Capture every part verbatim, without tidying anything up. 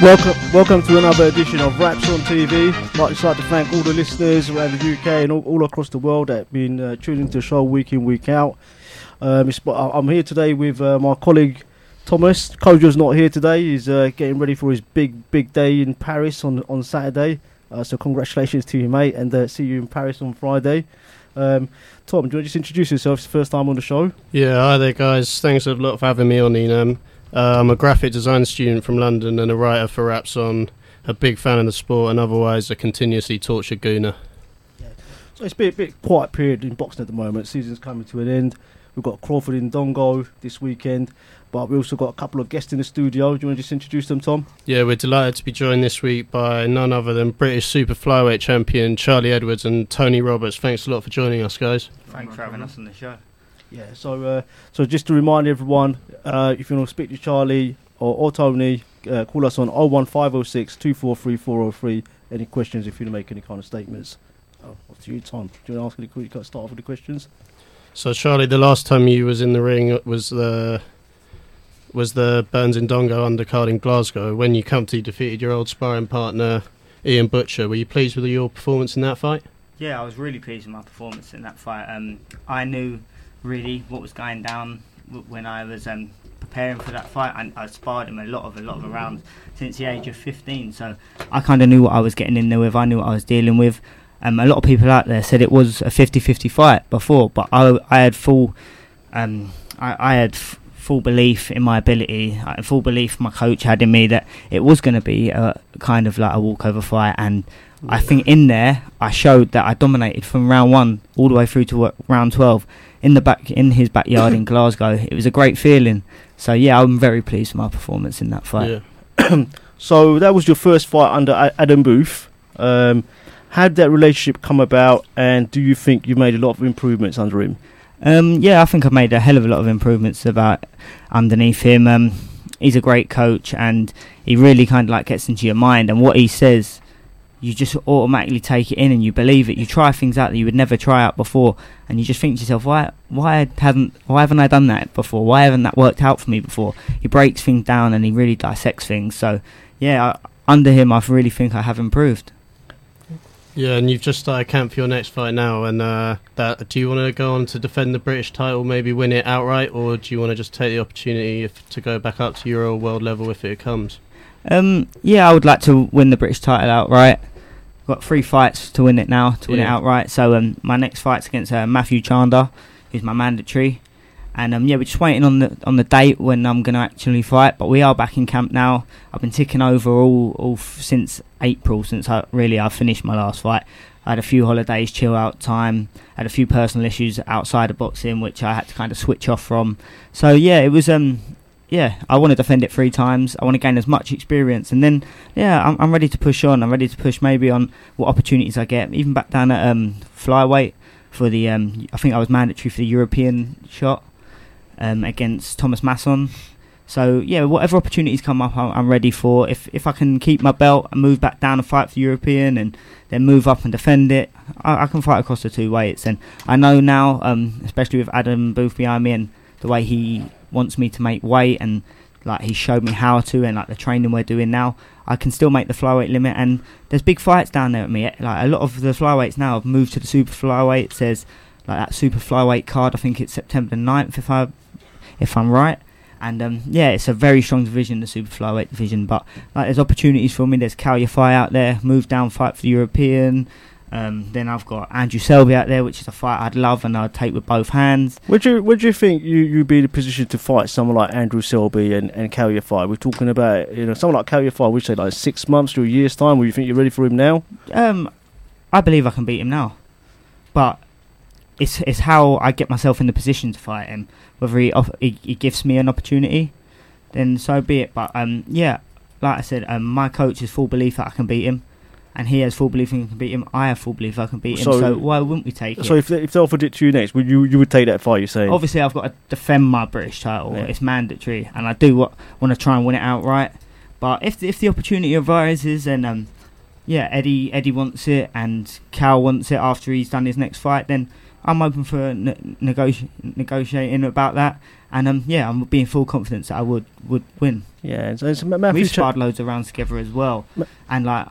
Welcome, welcome to another edition of Raps on T V. I'd just like to thank all the listeners around the U K and all, all across the world that have been uh, tuning into the show week in, week out. Um, it's, I'm here today with uh, my colleague Thomas. Kojo's not here today. He's uh, getting ready for his big, big day in Paris on on Saturday. Uh, so congratulations to you, mate, and uh, see you in Paris on Friday. Um, Tom, do you want to just introduce yourself? It's the first time on the show. Yeah, hi there, guys. Thanks a lot for having me on, Enam. Uh, I'm a graphic design student from London and a writer for Raps On, a big fan of the sport and otherwise a continuously tortured gooner. Yeah. So it's been a bit quiet period in boxing at the moment. Season's coming to an end. We've got Crawford in Indongo this weekend, but we also got a couple of guests in the studio. Do you want to just introduce them, Tom? Yeah, we're delighted to be joined this week by none other than British super flyweight champion Charlie Edwards and Tony Roberts. Thanks a lot for joining us, guys. Thanks for having us on the show. Yeah, so uh, so just to remind everyone, uh, if you want to speak to Charlie or, or Tony, uh, call us on oh one five oh six, two four three, four oh three. Any questions if you want to make any kind of statements. Oh, off to you, Tom. Do you want to ask any quick start off with the questions? So, Charlie, the last time you was in the ring was the was the Burns Indongo undercard in Glasgow when you comfortably defeated your old sparring partner, Ian Butcher. Were you pleased with your performance in that fight? Yeah, I was really pleased with my performance in that fight. Um, I knew... really what was going down when I was um, preparing for that fight, and I sparred him a lot of a lot of rounds since the age of fifteen, so I kind of knew what I was getting in there with. I knew what I was dealing with. Um, a lot of people out there said it was a fifty-fifty fight before, but I, I had full um, I, I had f- full belief in my ability, I had full belief my coach had in me that it was going to be a kind of like a walkover fight, and I think in there I showed that I dominated from round one all the way through to round twelve in the back in his backyard in Glasgow. It was a great feeling. So yeah, I'm very pleased with my performance in that fight. Yeah. So that was your first fight under Adam Booth. Um, how did that relationship come about, and do you think you made a lot of improvements under him? Um, yeah, I think I made a hell of a lot of improvements about underneath him. Um, he's a great coach, and he really kind of like gets into your mind, and what he says, you just automatically take it in and you believe it. You try things out that you would never try out before, and you just think to yourself, why why haven't why haven't I done that before? Why haven't that worked out for me before? He breaks things down and he really dissects things. So, yeah, I, under him, I really think I have improved. Yeah, and you've just started camp for your next fight now. And uh, that, do you want to go on to defend the British title, maybe win it outright, or do you want to just take the opportunity if, to go back up to Euro world level if it comes? Um, yeah, I would like to win the British title outright. Got three fights to win it now, to win yeah. it outright. So um, my next fight's against uh, Matthew Chandler, who's my mandatory. And um, yeah, we're just waiting on the on the date when I'm going to actually fight. But we are back in camp now. I've been ticking over all all f- since April, since I really I finished my last fight. I had a few holidays, chill out time. I had a few personal issues outside of boxing, which I had to kind of switch off from. So yeah, it was um. Yeah, I want to defend it three times. I want to gain as much experience. And then, yeah, I'm, I'm ready to push on. I'm ready to push maybe on what opportunities I get. Even back down at um, flyweight for the, um, I think I was mandatory for the European shot um, against Thomas Masson. So, yeah, whatever opportunities come up, I'm, I'm ready for. If if I can keep my belt and move back down and fight for the European and then move up and defend it, I, I can fight across the two weights. And I know now, um, especially with Adam Booth behind me and the way he wants me to make weight, and like he showed me how to, and like the training we're doing now, I can still make the flyweight limit. And there's big fights down there at me. Like a lot of the flyweights now have moved to the super flyweight. There's like that super flyweight card. I think it's September ninth if I if I'm right. And um, yeah, it's a very strong division, the super flyweight division. But like there's opportunities for me. There's Kal Yafai out there, move down, fight for the European. Um, then I've got Andrew Selby out there, which is a fight I'd love and I'd take with both hands. Would you would you think you, you'd be in a position to fight someone like Andrew Selby and, and Kal Yafai? We're talking about, you know, someone like Kal Yafai, we'd say like six months to a year's time. Would you think you're ready for him now? Um, I believe I can beat him now. But it's it's how I get myself in the position to fight him. Whether he off, he, he gives me an opportunity, then so be it. But um, yeah, like I said, um, my coach is full belief that I can beat him. And he has full belief in I can beat him. I have full belief I can beat him. So, so why wouldn't we take so it? So if they, if they offered it to you next, would you you would take that fight? You say obviously I've got to defend my British title. Yeah. It's mandatory, and I do what, want to try and win it outright. But if the, if the opportunity arises, and um, yeah, Eddie Eddie wants it, and Cal wants it after he's done his next fight, then I'm open for ne- negoti- negotiating about that. And um, yeah, I'm being full confidence that I would, would win. Yeah, so it's Matthew we've sparred tra- loads of rounds together as well. Ma- and like,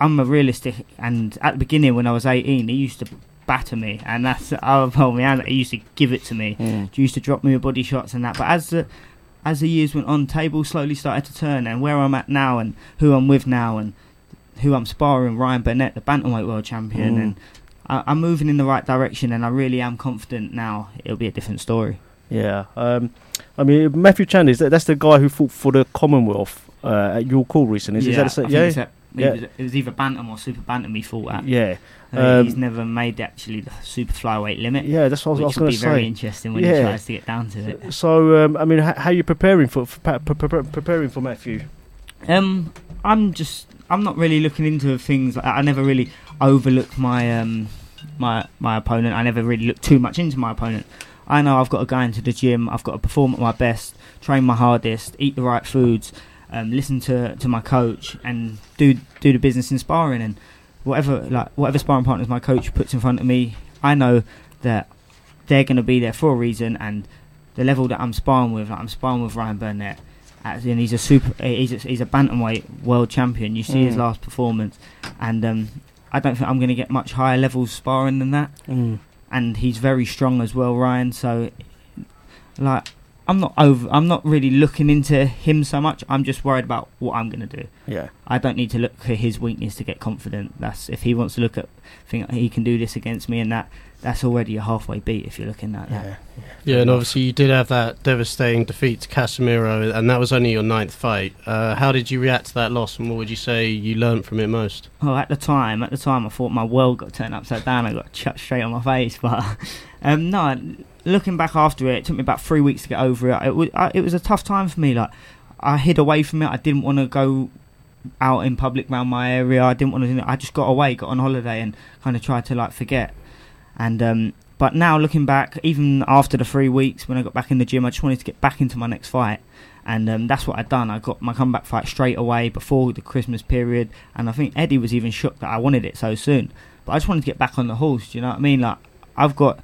I'm a realistic. And at the beginning, when I was eighteen, he used to batter me, and that's our whole man. He used to give it to me. Yeah. He used to drop me with body shots and that. But as the as the years went on, table slowly started to turn, and where I'm at now, and who I'm with now, and who I'm sparring, Ryan Burnett, the bantamweight world champion, mm. and I, I'm moving in the right direction, and I really am confident now. It'll be a different story. Yeah, um, I mean Matthew Chan is that, that's the guy who fought for the Commonwealth uh, at your call recently. Is, yeah, is that a, I yeah? think yeah. It was, it was either bantam or super bantam he fought at. Yeah, I mean, um, he's never made actually the super flyweight limit. Yeah, that's what I was, was going to say. Which will be very interesting when yeah. he tries to get down to it. So, um, I mean, h- how are you preparing for, for pre- pre- preparing for Matthew? Um, I'm just. I'm not really looking into things like that. I never really overlook my um, my my opponent. I never really look too much into my opponent. I know I've got to go into the gym. I've got to perform at my best, train my hardest, eat the right foods, um, listen to, to my coach, and do do the business in sparring. And whatever like whatever sparring partners my coach puts in front of me, I know that they're going to be there for a reason. And the level that I'm sparring with, like I'm sparring with Ryan Burnett. As in, he's a super. He's a, he's a bantamweight world champion. You see mm. his last performance, and um, I don't think I'm going to get much higher levels sparring than that. Mm. And he's very strong as well, Ryan. So, like, I'm not over. I'm not really looking into him so much. I'm just worried about what I'm going to do. Yeah, I don't need to look at his weakness to get confident. That's if he wants to look at, think he can do this against me, and that. That's already a halfway beat if you're looking at that. Yeah, yeah, and obviously you did have that devastating defeat to Casemiro, and that was only your ninth fight. Uh, how did you react to that loss, and what would you say you learnt from it most? Oh, at the time, at the time, I thought my world got turned upside down. I got chucked straight on my face. But um, no, looking back after it, it took me about three weeks to get over it. It, w- I, it was a tough time for me. Like I hid away from it. I didn't want to go out in public around my area. I didn't want to. I just got away, got on holiday, and kind of tried to like forget. And um, but now looking back, even after the three weeks when I got back in the gym, I just wanted to get back into my next fight, and um, that's what I'd done. I got my comeback fight straight away before the Christmas period, and I think Eddie was even shocked that I wanted it so soon. But I just wanted to get back on the horse. Do you know what I mean? Like I've got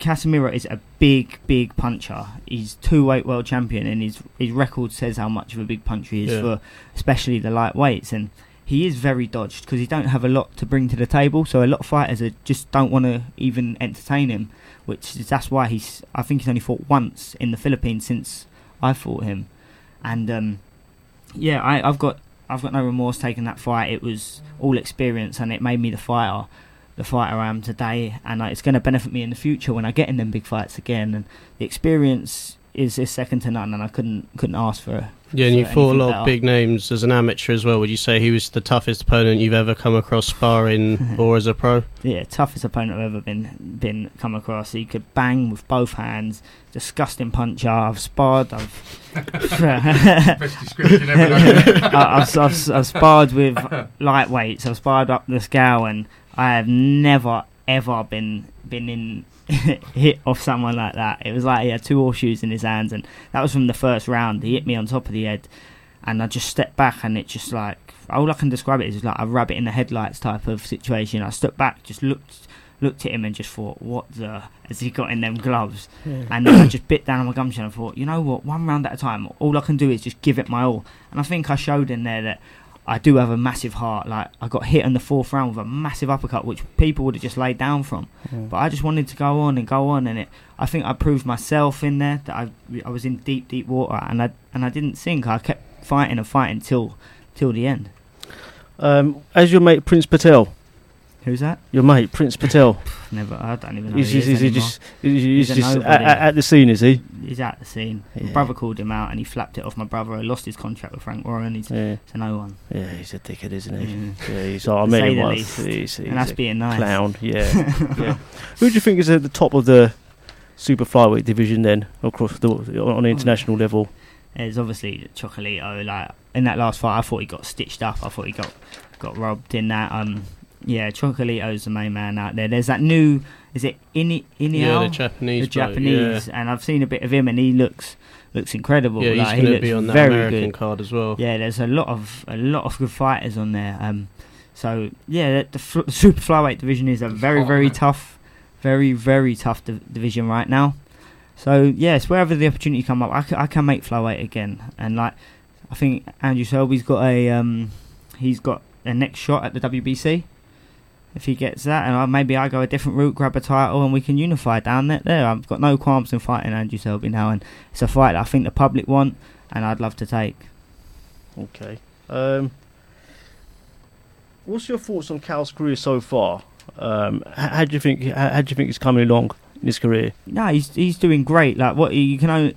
Casemiro is a big, big puncher. He's two-weight world champion, and his his record says how much of a big puncher he is yeah. for especially the lightweights and. He is very dodged because he don't have a lot to bring to the table. So a lot of fighters are just don't want to even entertain him, which is, that's why he's. I think he's only fought once in the Philippines since I fought him, and um, yeah, I, I've got I've got no remorse taking that fight. It was all experience, and it made me the fighter, the fighter I am today, and it's going to benefit me in the future when I get in them big fights again. And the experience is, is second to none, and I couldn't couldn't ask for it. Yeah, and you fought a lot better. Of big names as an amateur as well. Would you say he was the toughest opponent you've ever come across sparring or as a pro? Yeah, toughest opponent I've ever been been come across. He could bang with both hands. Disgusting puncher. I've sparred. I've best description ever. I've, I've, I've, I've sparred with lightweights. I've sparred up the scale, and I have never ever been been in. hit off someone like that. It was like he had two horseshoes in his hands, and that was from the first round. He hit me on top of the head, and I just stepped back, and it just like all I can describe it is like a rabbit in the headlights type of situation. I stepped back, just looked looked at him, and just thought, what the has he got in them gloves? Yeah. And then I just bit down on my gumption and thought, you know what, one round at a time, all I can do is just give it my all. And I think I showed in there that I do have a massive heart. Like I got hit in the fourth round with a massive uppercut, which people would have just laid down from. Mm. But I just wanted to go on and go on, and it. I think I proved myself in there that I I was in deep, deep water, and I and I didn't sink. I kept fighting and fighting till till the end. Um, as your mate Prince Patel. Who's that? Your mate Prince Patel. Never. I don't even know. He's, who he is he's just he's, he's just at, at the scene, is he? He's at the scene. Yeah. My brother called him out, and he flapped it off. My brother I lost his contract with Frank Warren. He's yeah. a no one. Yeah, he's a dickhead, isn't he? Mm. Yeah, he's. Oh, I met him once. He's, he's and that's a being nice. Clown. Yeah. yeah. Who do you think is at the top of the super flyweight division then, across the on the international oh. level? There's obviously Chocolito. Like in that last fight, I thought he got stitched up. I thought he got got robbed in that. Um. Yeah, Chocolito's the main man out there. There's that new, is it Ini Inio? Yeah, the Japanese. The Japanese, bloke, yeah. And I've seen a bit of him, and he looks looks incredible. Yeah, like, he's going to be on that American good. Card as well. Yeah, there's a lot of a lot of good fighters on there. Um, so yeah, the, the fl- super flyweight division is a very very tough Very, very tough div- division right now. So, yes, wherever the opportunity come up, I, c- I can make flyweight again. And, like, I think Andrew Selby's got a um, he's got a next shot at the W B C. If he gets that, and I, maybe I go a different route, grab a title, and we can unify down there. there. I've got no qualms in fighting Andrew Selby now, and it's a fight that I think the public want, and I'd love to take. Okay. Um, what's your thoughts on Kal's career so far? Um, how do you think? How do you think he's coming along in his career? No, he's he's doing great. Like what you can only,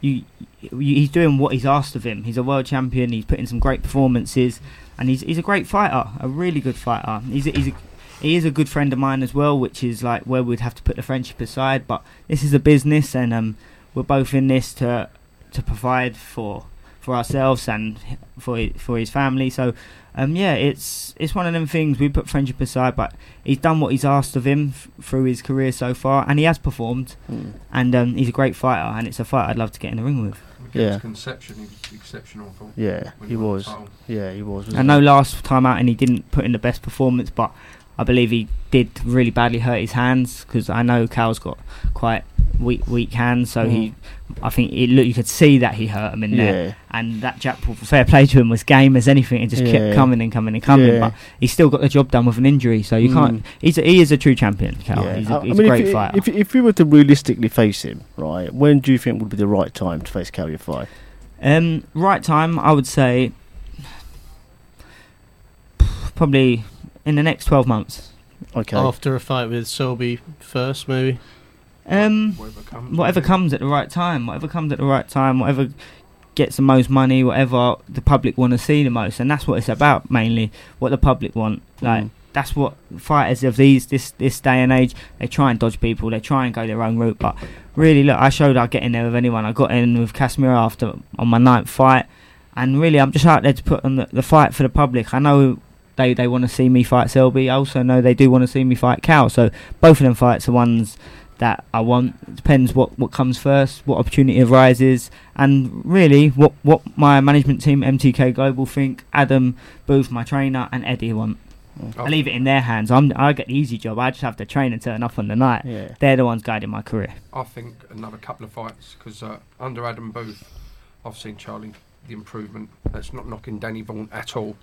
you, you he's doing what he's asked of him. He's a world champion. He's putting some great performances. And he's he's a great fighter, a really good fighter. He's a, he's a, he is a good friend of mine as well, which is like where we'd have to put the friendship aside. But this is a business, and um, we're both in this to to provide for for ourselves and for for his family. So, um, yeah, it's it's one of them things. We put friendship aside, but he's done what he's asked of him f- through his career so far, and he has performed. Mm. And um, he's a great fighter, and it's a fight I'd love to get in the ring with. Yeah. His conception, he was exceptional. Yeah, he was. Yeah, he was. I know last time out, and he didn't put in the best performance, but I believe he did really badly hurt his hands, because I know Cal's got quite weak, weak hands. So mm. he, I think it, look, you could see that he hurt him in yeah. there, and that Jack, fair play to him, was game as anything, and just yeah. kept coming and coming and coming. Yeah. But he still got the job done with an injury, so you mm. can't. He's a, he is a true champion, Cal. Yeah. He's a, he's I mean, a great if, fighter. If if you were to realistically face him, right, when do you think would be the right time to face Kal Yafai? Um, right time, I would say, probably in the next twelve months. Okay. After a fight with Selby first, maybe. Um, whatever comes, whatever comes at the right time, whatever comes at the right time, whatever gets the most money, whatever the public want to see the most, and that's what it's about mainly. What the public want, like mm. that's what fighters of these this this day and age, they try and dodge people, they try and go their own route. But really, look, I showed I'd get in there with anyone. I got in with Casemiro after on my ninth fight, and really, I'm just out there to put on the, the fight for the public. I know. They they want to see me fight Selby. I also know they do want to see me fight Kal. So both of them fights are ones that I want. It depends what, what comes first, what opportunity arises, and really what, what my management team, M T K Global, think, Adam Booth, my trainer, and Eddie want. Okay. I leave it in their hands. I'm, I get the easy job. I just have to train and turn up on the night. Yeah. They're the ones guiding my career. I think another couple of fights, because uh, under Adam Booth, I've seen Charlie, the improvement. That's not knocking Danny Vaughan at all.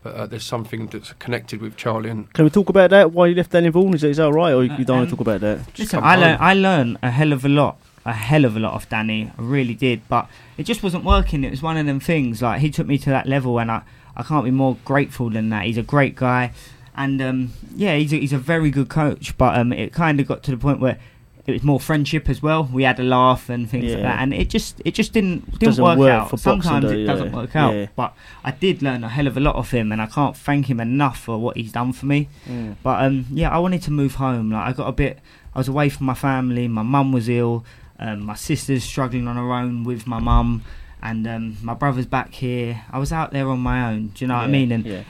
But uh, there's something that's connected with Charlie. And can we talk about that? Why you left Danny Vaughan? Is that, is that all right? Or you, you don't um, want to talk about that? Just listen, I learned I learned a hell of a lot, a hell of a lot off Danny. I really did, but it just wasn't working. It was one of them things. Like he took me to that level, and I, I can't be more grateful than that. He's a great guy, and um, yeah, he's a, he's a very good coach. But um, it kind of got to the point where it was more friendship as well. We had a laugh and things yeah. like that, and it just it just didn't didn't doesn't work, work out. Sometimes though, it yeah. doesn't work out, yeah. but I did learn a hell of a lot of him, and I can't thank him enough for what he's done for me. Yeah. But um, yeah, I wanted to move home. Like I got a bit, I was away from my family. My mum was ill. Um, my sister's struggling on her own with my mum, and um, my brother's back here. I was out there on my own. Do you know yeah. what I mean? And yeah.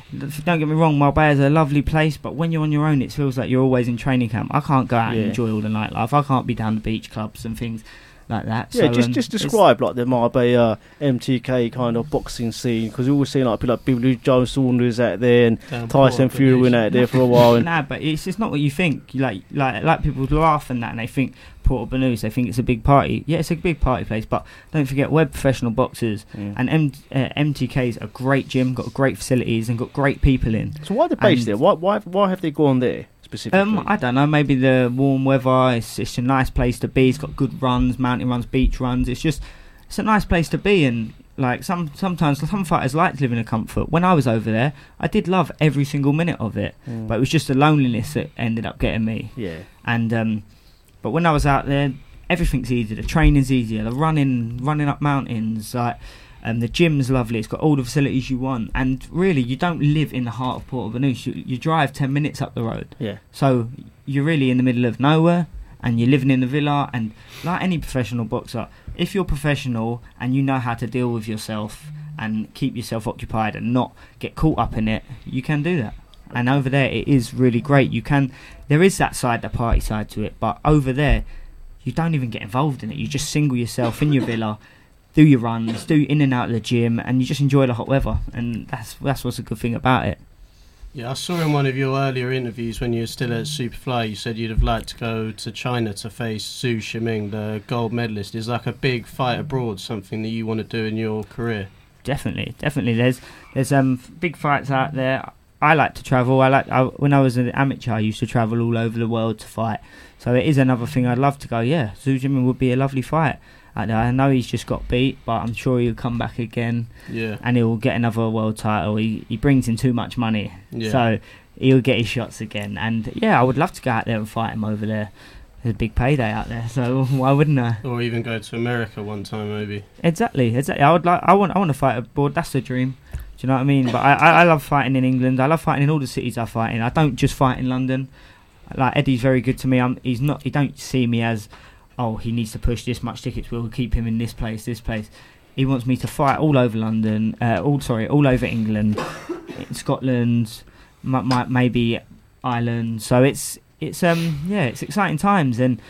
don't get me wrong, Marbella's a lovely place, but when you're on your own, it feels like you're always in training camp. I can't go out yeah. and enjoy all the nightlife. I can't be down the beach clubs and things like that. Yeah, so, just um, just describe like the Marbella M T K kind of boxing scene, because you always see like people like Billy Joe Saunders out there and Damn Tyson Fury went out there for a while. And nah, but it's just not what you think. Like like like people laugh and that, and they think Port of Belus, they think it's a big party. Yeah, it's a big party place, but don't forget we're professional boxers, yeah. and M- uh, M T K's a great gym, got great facilities, and got great people in. So why the base there? Why why why have they gone there? Um, I don't know, maybe the warm weather, it's, it's a nice place to be. It's got good runs, mountain runs, beach runs. It's just, it's a nice place to be. And like some sometimes some fighters like to live in a comfort. When I was over there, I did love every single minute of it, mm. but it was just the loneliness that ended up getting me. Yeah. And um, but when I was out there, everything's easier. The training's easier. The running, running up mountains, like. Um, the gym's lovely. It's got all the facilities you want, and really, you don't live in the heart of Port of Belus. You, you drive ten minutes up the road. Yeah. So you're really in the middle of nowhere, and you're living in the villa. And like any professional boxer, if you're professional and you know how to deal with yourself and keep yourself occupied and not get caught up in it, you can do that. And over there, it is really great. You can. There is that side, the party side to it, but over there, you don't even get involved in it. You just single yourself in your villa. Do your runs, do in and out of the gym, and you just enjoy the hot weather, and that's that's what's a good thing about it. Yeah, I saw in one of your earlier interviews when you were still at Superfly, you said you'd have liked to go to China to face Zhu Ximing, the gold medalist. Is like a big fight abroad something that you want to do in your career? Definitely, definitely. There's there's um big fights out there. I like to travel. I like I, when I was an amateur, I used to travel all over the world to fight. So it is another thing I'd love to go. Yeah, Zhu Ximing would be a lovely fight. I know he's just got beat, but I'm sure he'll come back again. Yeah. And he'll get another world title. He he brings in too much money. Yeah. So he'll get his shots again. And yeah, I would love to go out there and fight him over there. There's a big payday out there, so why wouldn't I? Or even go to America one time, maybe. Exactly, exactly. I would like. I want. I want to fight abroad. That's the dream. Do you know what I mean? But I, I, I love fighting in England. I love fighting in all the cities I fight in. I don't just fight in London. Like Eddie's very good to me. I'm. He's not. He don't see me as, oh, he needs to push this much tickets, we'll keep him in this place, this place. He wants me to fight all over London, uh, all sorry, all over England, Scotland, m- m- maybe Ireland. So it's, it's um yeah, it's exciting times, and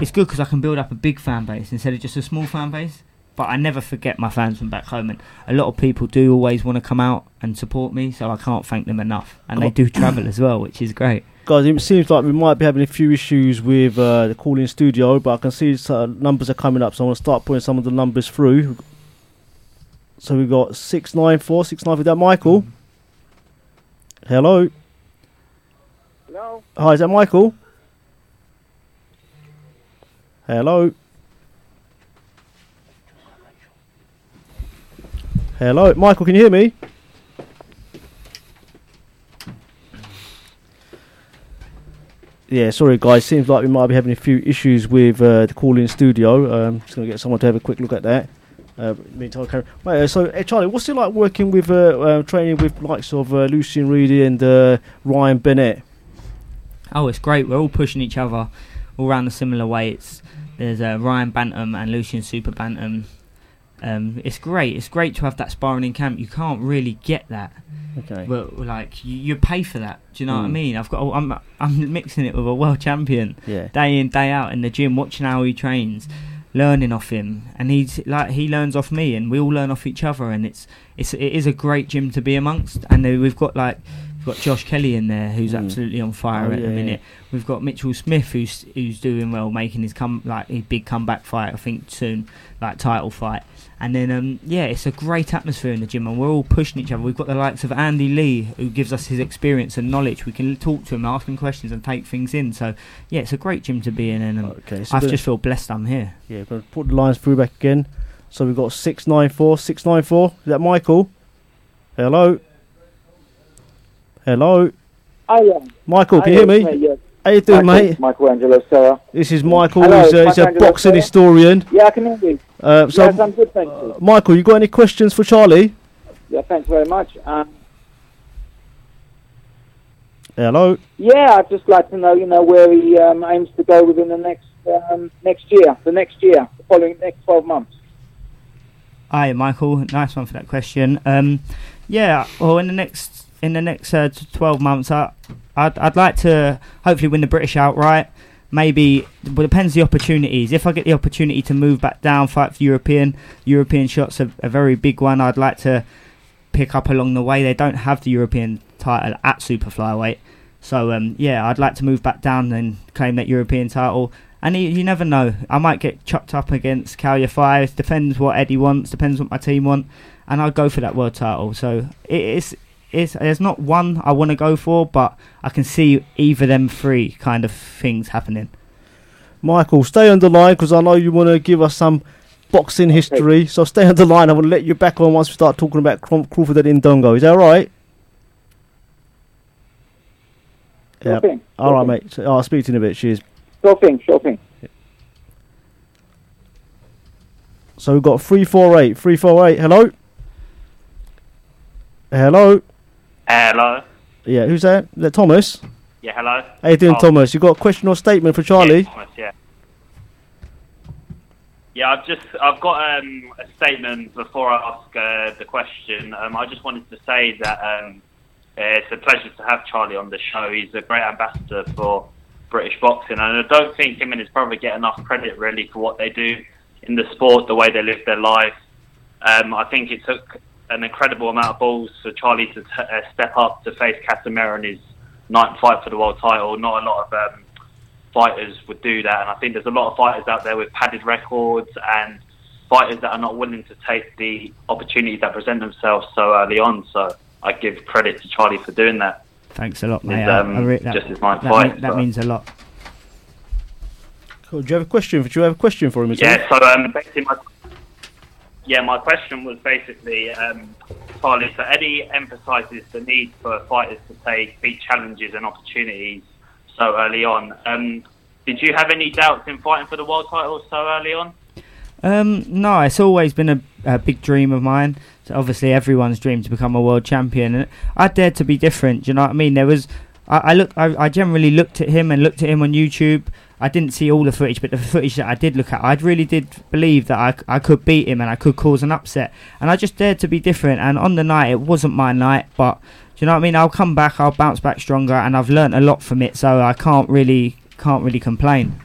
it's good because I can build up a big fan base instead of just a small fan base. But I never forget my fans from back home, and a lot of people do always want to come out and support me, so I can't thank them enough. And they do travel as well, which is great. Guys, it seems like we might be having a few issues with uh, the call-in studio, but I can see uh, numbers are coming up, so I'm going to start putting some of the numbers through. So we've got six nine four, six nine four, is that Michael? Hello? Hello? Hi, is that Michael? Hello? Hello, Michael, can you hear me? Yeah, sorry guys, seems like we might be having a few issues with uh, the call-in studio. Um, just going to get someone to have a quick look at that. Uh, meantime, Karen. Right, uh, so, hey, Charlie, what's it like working with, uh, uh, training with likes of uh, Lucien Reedy and uh, Ryan Burnett? Oh, it's great. We're all pushing each other all around the similar weights. There's uh, Ryan Bantam and Lucien Super Bantam. Um, it's great. It's great to have that sparring in camp. You can't really get that. Okay. But like you, you pay for that. Do you know mm. what I mean? I've got. I'm. I'm mixing it with a world champion. Yeah. Day in, day out in the gym, watching how he trains, learning off him, and he's like he learns off me, and we all learn off each other, and it's it's it is a great gym to be amongst. And then we've got like we've got Josh Kelly in there, who's mm. absolutely on fire oh, at yeah, the minute. Yeah. We've got Mitchell Smith, who's who's doing well, making his come like his big comeback fight. I think soon, like title fight. And then, um, yeah, it's a great atmosphere in the gym, and we're all pushing each other. We've got the likes of Andy Lee, who gives us his experience and knowledge. We can talk to him, ask him questions and take things in. So, yeah, it's a great gym to be in, and okay, so I just feel blessed I'm here. Yeah, going to put the lines through back again. So we've got six nine four, six nine four. Is that Michael? Hello? Hello? Hi, yeah. Michael, can you hear me? Hi, yeah. How you doing, Michael, mate? Michelangelo Serra. This is Michael. Hello, he's, uh, he's a boxing Serra. historian. Yeah, I can hear you. Uh, so yes, I'm good, thank you. Uh, Michael, you got any questions for Charlie? Yeah, thanks very much. Um, Hello? Yeah, I'd just like to know, you know, where he um, aims to go within the next um, next year, the next year, the following next twelve months. Hi, Michael. Nice one for that question. Um, yeah, well, in the next... In the next uh, twelve months, I, I'd, I'd like to hopefully win the British outright. Maybe, well, depends the opportunities. If I get the opportunity to move back down, fight for European, European shots are a very big one I'd like to pick up along the way. They don't have the European title at super flyweight. So, um, yeah, I'd like to move back down and claim that European title. And you, you never know. I might get chucked up against Kal Yafai. It depends what Eddie wants, depends what my team want. And I'll go for that world title. So, it, it's... It's, there's not one I want to go for, but I can see either of them three kind of things happening. Michael, stay on the line because I know you want to give us some boxing history. Okay. So stay on the line. I want to let you back on once we start talking about Crawford and Indongo. Is that all right? Yeah. Sure all sure right, thing. Mate. So, I'll speak to you in a bit. Cheers. Sure thing. Sure thing. So we've got three four eight. three four eight. Hello. Hello. Hello. Yeah, who's that? Is that Thomas? Yeah, hello. How you doing, oh. Thomas? You got a question or statement for Charlie? Yeah, Thomas, yeah. Yeah, I've just I've got um, a statement before I ask uh, the question. Um, I just wanted to say that um, it's a pleasure to have Charlie on the show. He's a great ambassador for British boxing, and I don't think him and his brother get enough credit really for what they do in the sport, the way they live their life. Um, I think it took an incredible amount of balls for Charlie to t- uh, step up to face Casemiro in his ninth fight for the world title. Not a lot of um, fighters would do that, and I think there's a lot of fighters out there with padded records and fighters that are not willing to take the opportunities that present themselves so early on. So I give credit to Charlie for doing that. Thanks a lot, mate. Um, I, I re- that, just as my that, fight, mean, that means a lot. Cool. Do you have a question? Do you have a question for him? As yeah. Well? So um, basically, my yeah, my question was basically, um, Charlie. So Eddie emphasises the need for fighters to take big challenges and opportunities so early on. Um, did you have any doubts in fighting for the world title so early on? Um, no, it's always been a, a big dream of mine. So obviously, everyone's dream to become a world champion. And I dared to be different. Do you know what I mean? There was, I, I look, I, I generally looked at him and looked at him on YouTube. I didn't see all the footage, but the footage that I did look at, I really did believe that I, I could beat him and I could cause an upset. And I just dared to be different. And on the night, it wasn't my night, but do you know what I mean? I'll come back, I'll bounce back stronger, and I've learnt a lot from it. So I can't really, can't really complain.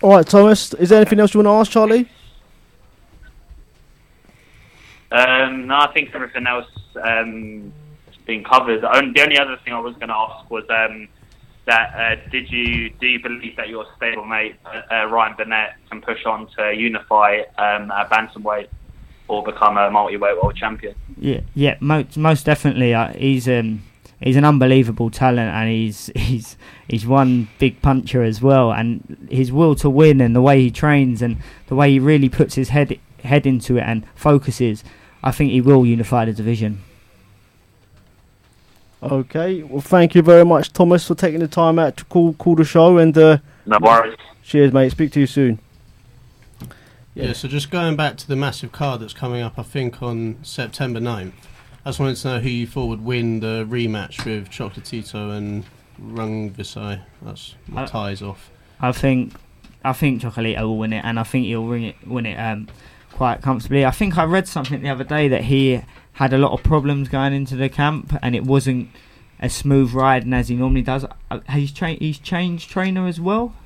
All right, Thomas, is there anything else you want to ask Charlie? Um, no, I think everything else um, has been covered. The only, the only other thing I was going to ask was um, that uh, did you do you believe that your stablemate uh, Ryan Burnett can push on to unify um, at bantamweight or become a multi-weight world champion? Yeah, yeah, most most definitely. Uh, he's um. He's an unbelievable talent, and he's he's he's one big puncher as well. And his will to win, and the way he trains, and the way he really puts his head head into it and focuses, I think he will unify the division. Okay, well, thank you very much, Thomas, for taking the time out to call call the show. And uh, no worries. Cheers, mate. Speak to you soon. Yeah. yeah. So just going back to the massive card that's coming up, I think on September ninth. I just wanted to know who you thought would win the rematch with Chocolatito and Rungvisai. That's my I, ties off. I think, I think Chocolatito will win it, and I think he'll win it, win it um, quite comfortably. I think I read something the other day that he had a lot of problems going into the camp, and it wasn't a smooth ride, and as he normally does, he's tra- he's changed trainer as well.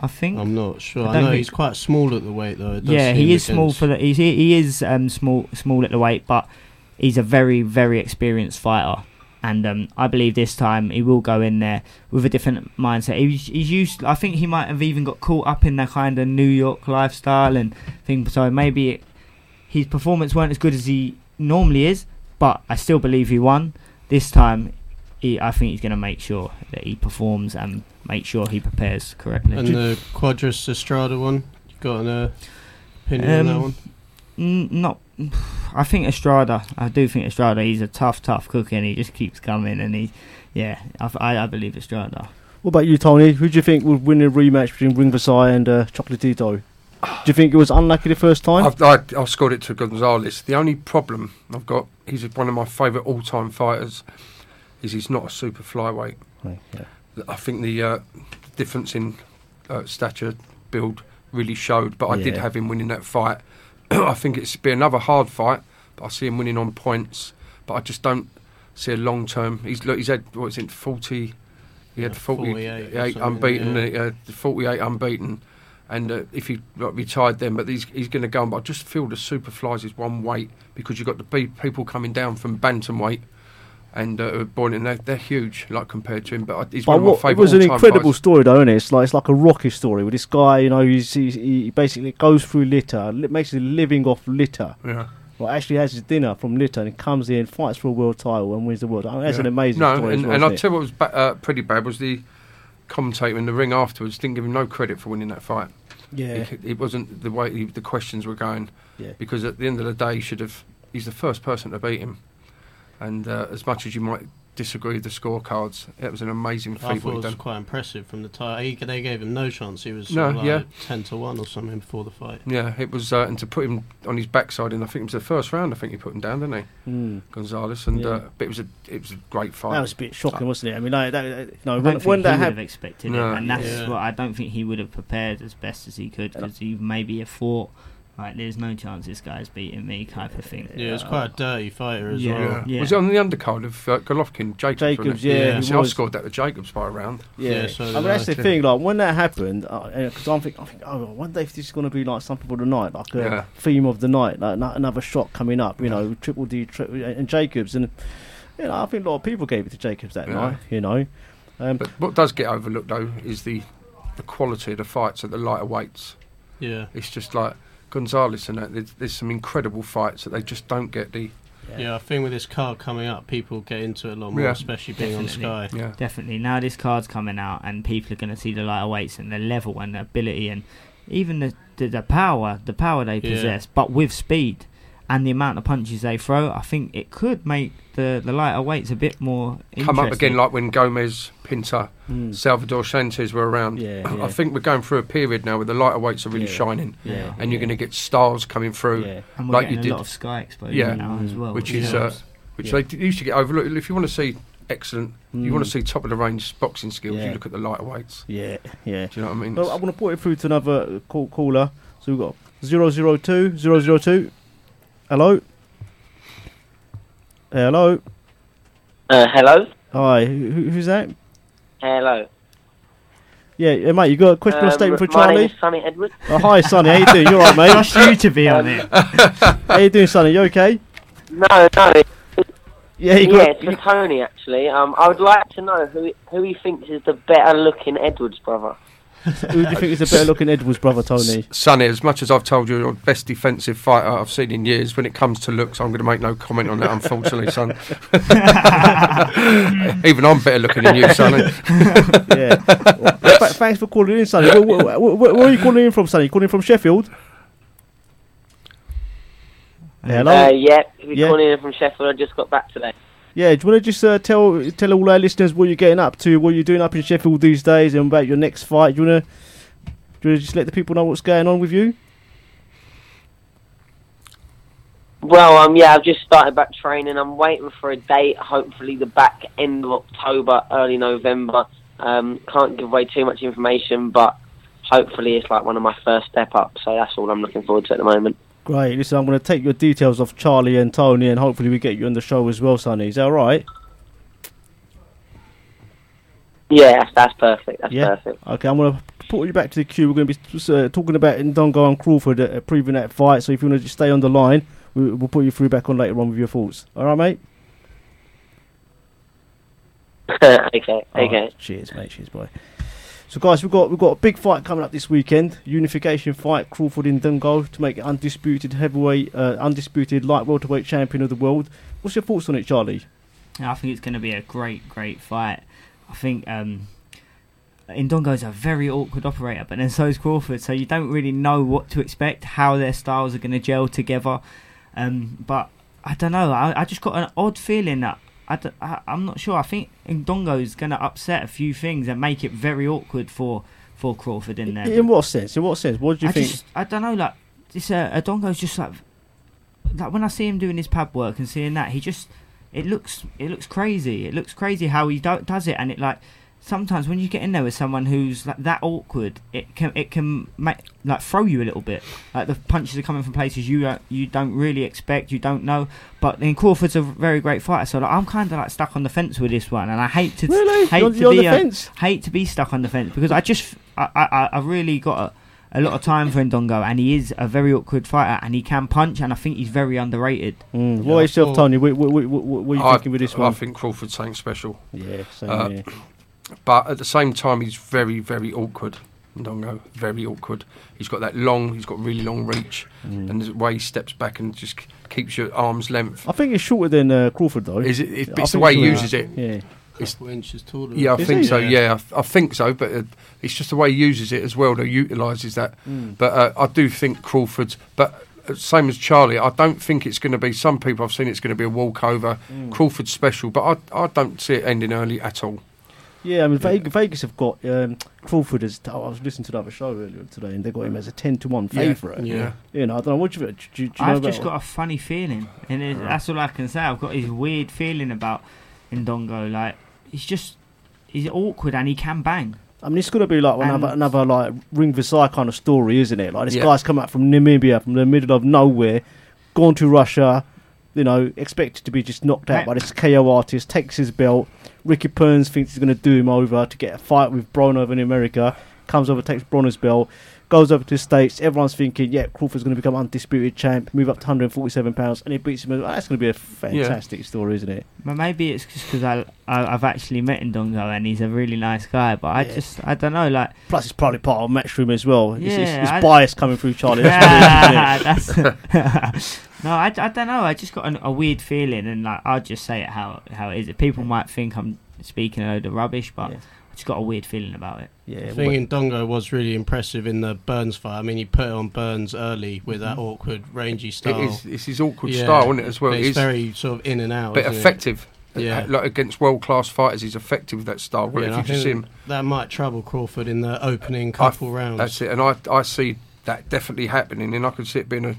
I think I'm not sure. I, I know he's quite small at the weight, though. It does yeah, he is against. small for the. He's, he he is um, small small at the weight, but. He's a very, very experienced fighter, and um, I believe this time he will go in there with a different mindset. He's, he's used. I think he might have even got caught up in that kind of New York lifestyle and thing. So maybe it, his performance weren't as good as he normally is, but I still believe he won this time. He, I think he's going to make sure that he performs and make sure he prepares correctly. And the Quadras Estrada one, you got an uh, opinion um, on that one? N- not. I think Estrada. I do think Estrada. He's a tough, tough cookie, and he just keeps coming. And he, yeah, I, I believe Estrada. What about you, Tony? Who do you think would win a rematch between Rungvisai and uh, Chocolatito? Do you think it was unlucky the first time? I've, I, I scored it to Gonzalez. The only problem I've got, he's one of my favourite all-time fighters, is he's not a super flyweight. Right, yeah. I think the uh, difference in uh, stature, build, really showed. But I yeah. did have him winning that fight. I think it's be another hard fight, but I see him winning on points. But I just don't see a long term. He's look, he's had what is it, forty? He had yeah, forty-eight unbeaten, yeah. uh, forty-eight unbeaten, and uh, if he like, retired then, but he's he's going to go on. But I just feel the superflies is one weight because you've got the b- people coming down from bantamweight. And uh, born in they're, they're huge, like compared to him. But he's but one what, of my favourite. It was an incredible fights. story, though, isn't it? It's like it's like a Rocky story with this guy. You know, he's, he's, he basically goes through litter, li- makes a living off litter. Yeah. Well, actually has his dinner from litter, and he comes here and fights for a world title and wins the world. I mean, that's yeah. an amazing no, story. And, well, and I'll tell you what was ba- uh, pretty bad was the commentator in the ring afterwards didn't give him no credit for winning that fight. Yeah, it, it wasn't the way he, the questions were going. Yeah. Because at the end of the day, he should have. He's the first person to beat him. And uh, as much as you might disagree with the scorecards, it was an amazing feat. I thought it was done. Quite impressive from the tie. They gave him no chance. He was no, like yeah. ten to one or something before the fight. Yeah, it was. Uh, and to put him on his backside, and I think it was the first round. I think he put him down, didn't he, mm. Gonzalez? And yeah. uh, but it was a it was a great fight. That was a bit shocking, so, wasn't it? I mean, like, that, uh, no, I don't when, think when he would have expected no. it, and that's yeah. what I don't think he would have prepared as best as he could because yeah. he maybe have thought. like, there's no chance this guy's beating me type of thing. Yeah, it's quite a dirty fighter as yeah. well. Yeah. Was it on the undercard of uh, Golovkin, Jacobs? Jacobs, yeah. yeah. So I scored that with Jacobs by a round. Yeah, yeah so I mean, that's the too. thing, like, when that happened, because uh, I'm thinking, I think, oh, one day this is going to be like something for the night, like a yeah. theme of the night, like another shot coming up, you yeah. know, triple D, tri- and Jacobs, and, you know, I think a lot of people gave it to Jacobs that yeah. night, you know. Um, but what does get overlooked, though, is the, the quality of the fights at the lighter weights. Yeah. It's just like Gonzalez and that, there's, there's some incredible fights that they just don't get the... Yeah. yeah, I think with this card coming up, people get into it a lot more, yeah. especially being Definitely. on Sky. Yeah. Definitely. Now this card's coming out and people are going to see the lighter weights and the level and the ability and even the, the, the power, the power they yeah. possess, but with speed. And the amount of punches they throw, I think it could make the, the lighter weights a bit more interesting. Come up again like when Gomez, Pinta, mm. Salvador Sanchez were around. Yeah, yeah. I think we're going through a period now where the lighter weights are really yeah. shining. Yeah, and yeah. you're going to get stars coming through. Yeah. And we're like getting you did. a lot of Sky exposure yeah. now mm. as well. Which, which is uh, which yeah. they used to get overlooked. If you want to see excellent, mm. you want to see top of the range boxing skills, yeah. you look at the lighter weights. Yeah, yeah. Do you know what I mean? Well, I want to put it through to another call- caller. So we've got zero zero two, zero zero two. Hello? Hello? Uh, hello? Hi, Who, who's that? Hello. Yeah, yeah, mate, you got a question um, or statement for Charlie? My name is Sonny Edwards. Oh, hi, Sonny, how you doing? You all right, mate? Nice you to be on it. How you doing, Sonny? You okay? No, no. Yeah, you yeah it's for Tony, actually. Um, I would like to know who who he thinks is the better-looking Edwards brother. Who do you think is a better looking Edwards brother, Tony? Sonny, as much as I've told you, you're the best defensive fighter I've seen in years. When it comes to looks, I'm going to make no comment on that, unfortunately, son. Even I'm better looking than you, Sonny. Yeah. Well, th- thanks for calling in, Sonny. Where, where, where, where are you calling in from, Sonny? You calling in from Sheffield? Hello? Uh, yeah, we're yeah. calling in from Sheffield. I just got back today. Yeah, do you want to just uh, tell tell all our listeners what you're getting up to, what you're doing up in Sheffield these days, and about your next fight? Do you want to, do you want to just let the people know what's going on with you? Well, um, yeah, I've just started back training. I'm waiting for a date, hopefully the back end of October, early November. Um, can't give away too much information, but hopefully it's like one of my first step-ups, so that's all I'm looking forward to at the moment. Great, listen, I'm going to take your details off Charlie and Tony and hopefully we get you on the show as well, Sonny. Is that alright? Yeah, that's, that's perfect, that's yeah? perfect. Okay, I'm going to put you back to the queue. We're going to be uh, talking about Indongo and Crawford uh, previewing that fight, so if you want to just stay on the line, we, we'll put you through back on later on with your thoughts. Alright, mate? okay, okay. Right, cheers, mate, cheers, boy. So guys, we've got we've got a big fight coming up this weekend. Unification fight, Crawford Indongo to make it undisputed heavyweight, uh, undisputed light welterweight champion of the world. What's your thoughts on it, Charlie? I think it's going to be a great, great fight. I think um, Indongo's a very awkward operator, but then so is Crawford. So you don't really know what to expect, how their styles are going to gel together. Um, but I don't know. I, I just got an odd feeling that. I d- I, I'm not sure. I think Indongo is going to upset a few things and make it very awkward for, for Crawford in there. In what sense? In what sense? What do you I think? Just, I don't know. Like this, uh, Indongo's just like, like when I see him doing his pad work and seeing that, he just it looks it looks crazy. It looks crazy how he do- does it, and it like sometimes when you get in there with someone who's like that awkward, it can it can make, like throw you a little bit. Like the punches are coming from places you uh, you don't really expect, you don't know. But then Crawford's a very great fighter, so like, I'm kind of like stuck on the fence with this one, and I hate to really? hate you're, to you're be on the fence. Uh, hate to be stuck on the fence because I just I I, I really got a, a lot of time for Indongo, and he is a very awkward fighter, and he can punch, and I think he's very underrated. Mm. What about yourself, Tony? What, what, what, what are you I, thinking with this one? I think Crawford's something special. Yeah, same uh, here. But at the same time, he's very, very awkward. Ndongo, very awkward. He's got that long, he's got really long reach. Mm. And the way he steps back and just keeps you at arm's length. I think it's shorter than uh, Crawford, though. Is it, it, it's the way he uses it. Yeah. It's, inches taller. Yeah, I is think he? so, yeah. I, I think so, but uh, it's just the way he uses it as well that utilises that. Mm. But uh, I do think Crawford's... But uh, same as Charlie, I don't think it's going to be... Some people I've seen it's going to be a walkover. Mm. Crawford's special, but I, I don't see it ending early at all. Yeah, I mean, yeah. Vegas have got um, Crawford as... T- I was listening to another show earlier today and they got him as a ten to one favourite. Yeah. yeah. You know, I don't know, what do you, do, do you know I've just got it? a funny feeling, and it, right. that's all I can say. I've got this weird feeling about Indongo. Like, he's just... He's awkward and he can bang. I mean, it's going to be like another, another like Rungvisai kind of story, isn't it? Like this yeah. guy's come up from Namibia, from the middle of nowhere, gone to Russia, you know, expected to be just knocked out by this K O artist, takes his belt. Ricky Burns thinks he's going to do him over to get a fight with Brown over in America. Comes over, takes Bronner's belt, goes over to the States. Everyone's thinking, yeah, Crawford's going to become undisputed champ, move up to one forty-seven pounds, and he beats him. Oh, that's going to be a fantastic yeah. story, isn't it? But maybe it's just because I, I, I've actually met Indongo and he's a really nice guy, but I yeah. just, I don't know. Like, plus, it's probably part of Matchroom as well. Yeah, it's, it's, it's bias coming through Charlie. Yeah, that's, no, I, I don't know. I just got an, a weird feeling, and like, I'll just say it how, how it is. People might think I'm speaking a load of rubbish, but... Yeah. Got a weird feeling about it. Yeah, I think Indongo was really impressive in the Burns fight. I mean, he put it on Burns early with that awkward, rangy style. It is, it's his awkward yeah. style, isn't it, as well? It's, it's very sort of in and out. But effective. It? Yeah. Like against world-class fighters, he's effective with that style. Right? Yeah, if you just see him, that might trouble Crawford in the opening couple I, rounds. That's it, and I, I see that definitely happening, and I could see it being a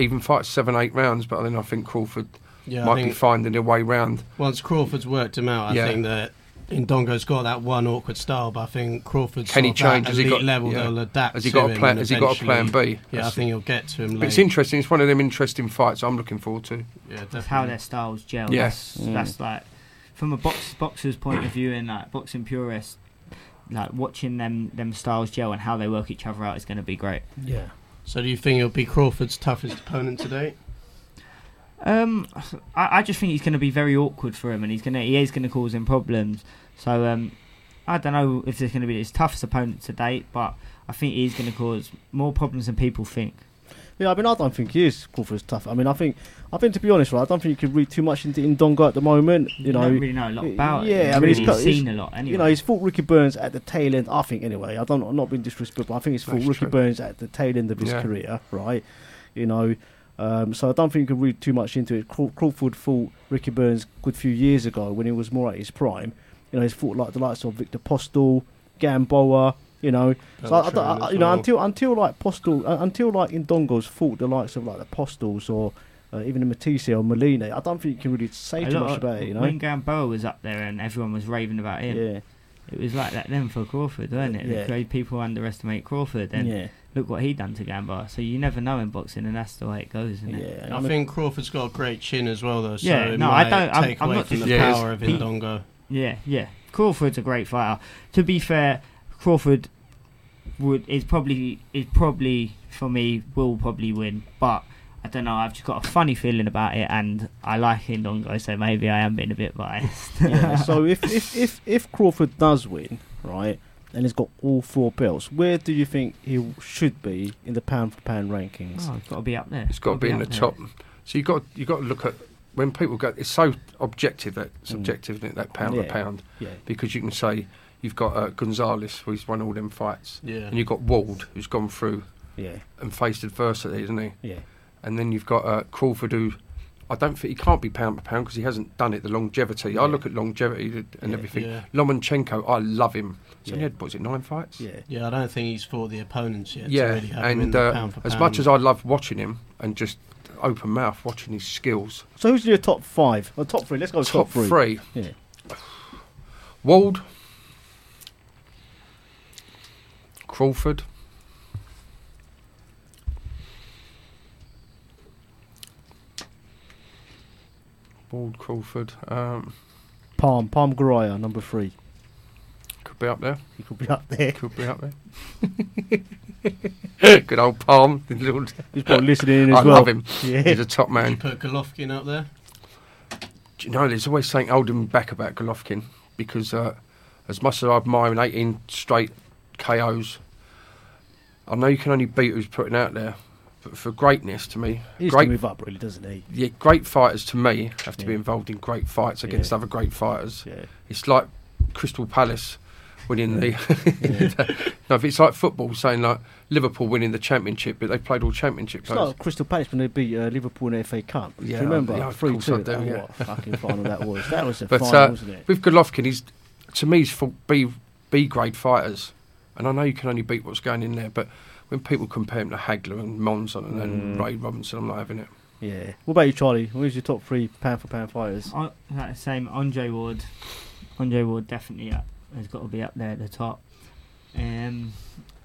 even fight seven, eight rounds, but then I think Crawford yeah, might think be finding their way round. Once Crawford's worked him out, I yeah. think that... Indongo's got that one awkward style, but I think Crawford's got that elite got, level yeah. they'll adapt has he got to a plan, has he got a plan B? Yeah, that's I think he'll get to him later. It's interesting. It's one of them interesting fights I'm looking forward to. Yeah, definitely. That's how their styles gel. Yeah. That's, mm. that's like, from a box, boxer's point of view and like boxing purists, like watching them, them styles gel and how they work each other out is going to be great. Yeah. So do you think he'll be Crawford's toughest opponent today? Um, I, I just think he's going to be very awkward for him, and he's going he is going to cause him problems. So um, I don't know if there's going to be his toughest opponent to date, but I think he's going to cause more problems than people think. Yeah, I mean, I don't think he is Crawford's tough. I mean, I think, I think to be honest, right, I don't think you can read too much into Indongo at the moment. You, you know, don't really know a lot about yeah, it. Yeah, I mean, really he's, got, he's seen a lot. Anyway, you know, he's fought Ricky Burns at the tail end. I think anyway, I don't I'm not being disrespectful, but I think he's fought That's Ricky true. Burns at the tail end of his yeah. career, right? You know. Um, so I don't think you can read too much into it. Craw- Crawford fought Ricky Burns a good few years ago when he was more at his prime. You know, he's fought like the likes of Victor Postol, Gamboa. You know, so I, I, I, you well. know until until like Postol, uh, until like Indongo's fought the likes of like the Postols or uh, even the Matisse or Molina, I don't think you can really say a too much about of, it. You know, when Gamboa was up there and everyone was raving about him, yeah. it was like that then for Crawford, wasn't it? Yeah. Because people underestimate Crawford and. Yeah. Look what he done to Gamboa. So you never know in boxing, and that's the way it goes, isn't it? Yeah, I think Crawford's got a great chin as well, though. So yeah, it no, might I don't. Take I'm, away I'm not from the yeah, power of Indongo. Yeah, yeah. Crawford's a great fighter. To be fair, Crawford would is probably is probably for me will probably win, but I don't know. I've just got a funny feeling about it, and I like Indongo, so maybe I am being a bit biased. yeah. So if, if if if Crawford does win, right. and he's got all four belts, where do you think he should be in the pound-for-pound rankings? Oh, it's got to be up there. It's got to be, be in the there. top. So you've got, you've got to look at... When people go... It's so objective, that subjective, mm. isn't it, that pound-for-pound? Yeah. Pound, yeah. Because you can say you've got uh, Gonzalez, who's won all them fights, yeah. and you've got Ward, who's gone through yeah. and faced adversity, isn't he? Yeah. And then you've got uh, Crawford, who... I don't think he can't be pound for pound because he hasn't done it. The longevity. Yeah. I look at longevity and yeah, everything. Yeah. Lomachenko, I love him. So yeah. he had, what is it, nine fights? Yeah, yeah. I don't think he's fought the opponents yet. Yeah, to really have and him in uh, the pound for as pound. much as I love watching him and just open mouth watching his skills. So who's your top five? Or top three? Let's go. Top, top three. three. Yeah. Wald, Crawford. Ward, Crawford, um, Palm, Palm Goraya, number three. Could be up there. He could be up there. Could be up there. Good old Palm. He's probably listening in as I well. I love him. Yeah. He's a top man. Did you put Golovkin up there? Do you know, there's always something holding back about Golovkin because uh, as much as I admire him, eighteen straight K Os, I know you can only beat who's putting out there. But for greatness, to me, he great, to move up, really, doesn't he? Yeah, great fighters to me have to yeah. be involved in great fights against yeah. other great fighters. Yeah. It's like Crystal Palace winning yeah. the. yeah. No, if it's like football, saying like Liverpool winning the championship, but they played all championship. It's players. Like Crystal Palace when they beat uh, Liverpool in the F A Cup. Yeah, do you remember? Yeah, three two. Do, oh, yeah. What a fucking final that was! That was a but, final, uh, wasn't it? With Golovkin, he's to me he's for B B grade fighters, and I know you can only beat what's going in there, but. When people compare him to Hagler and Monson and, mm. and Ray Robinson, I'm not having it. Yeah. What about you, Charlie? Who's your top three pound for pound fighters? I, like the same, Andre Ward. Andre Ward definitely up, has got to be up there at the top. Um,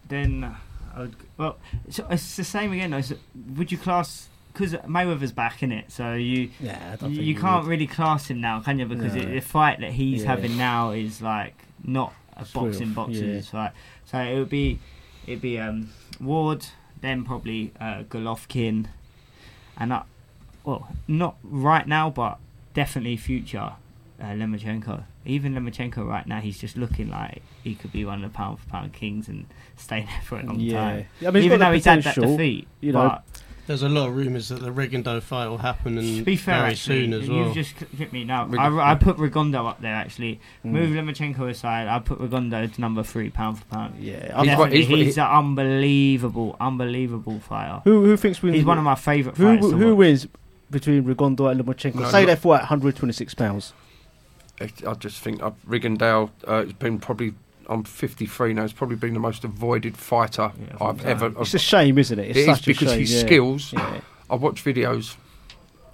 then I would, well, so it's the same again though. So would you class, because Mayweather's back in it, so you yeah, I don't you, you can't would. really class him now, can you? Because no. it, the fight that he's yeah. having now is like not a it's boxing boxing yeah. fight. So it would be it'd be um, Ward, then probably uh, Golovkin, and uh, well, not right now, but definitely future. Uh, Lomachenko. Even Lomachenko right now, he's just looking like he could be one of the pound for pound kings and stay there for a long yeah. time. Yeah, I mean, even though he's had that defeat, you know. But there's a lot of rumours that the Rigondeaux fight will happen and very actually, soon as you've well. You've just hit me now. Rig- I, I put Rigondeaux up there actually. Mm. Move Lomachenko aside. I put Rigondeaux to number three, pound for pound. Yeah, he's, quite, he's, he's he, an unbelievable, unbelievable fighter. Who who thinks we? He's one of my favourite fighters. Who, who is between Rigondeaux and Lomachenko? No, Say they fight one hundred twenty-six pounds. I just think uh, Rigondeaux uh, has been probably, I'm fifty-three now, it's probably been the most avoided fighter yeah, I've ever... I've, it's a shame, isn't it? It's it such is because shame, his yeah. skills, yeah. I watch videos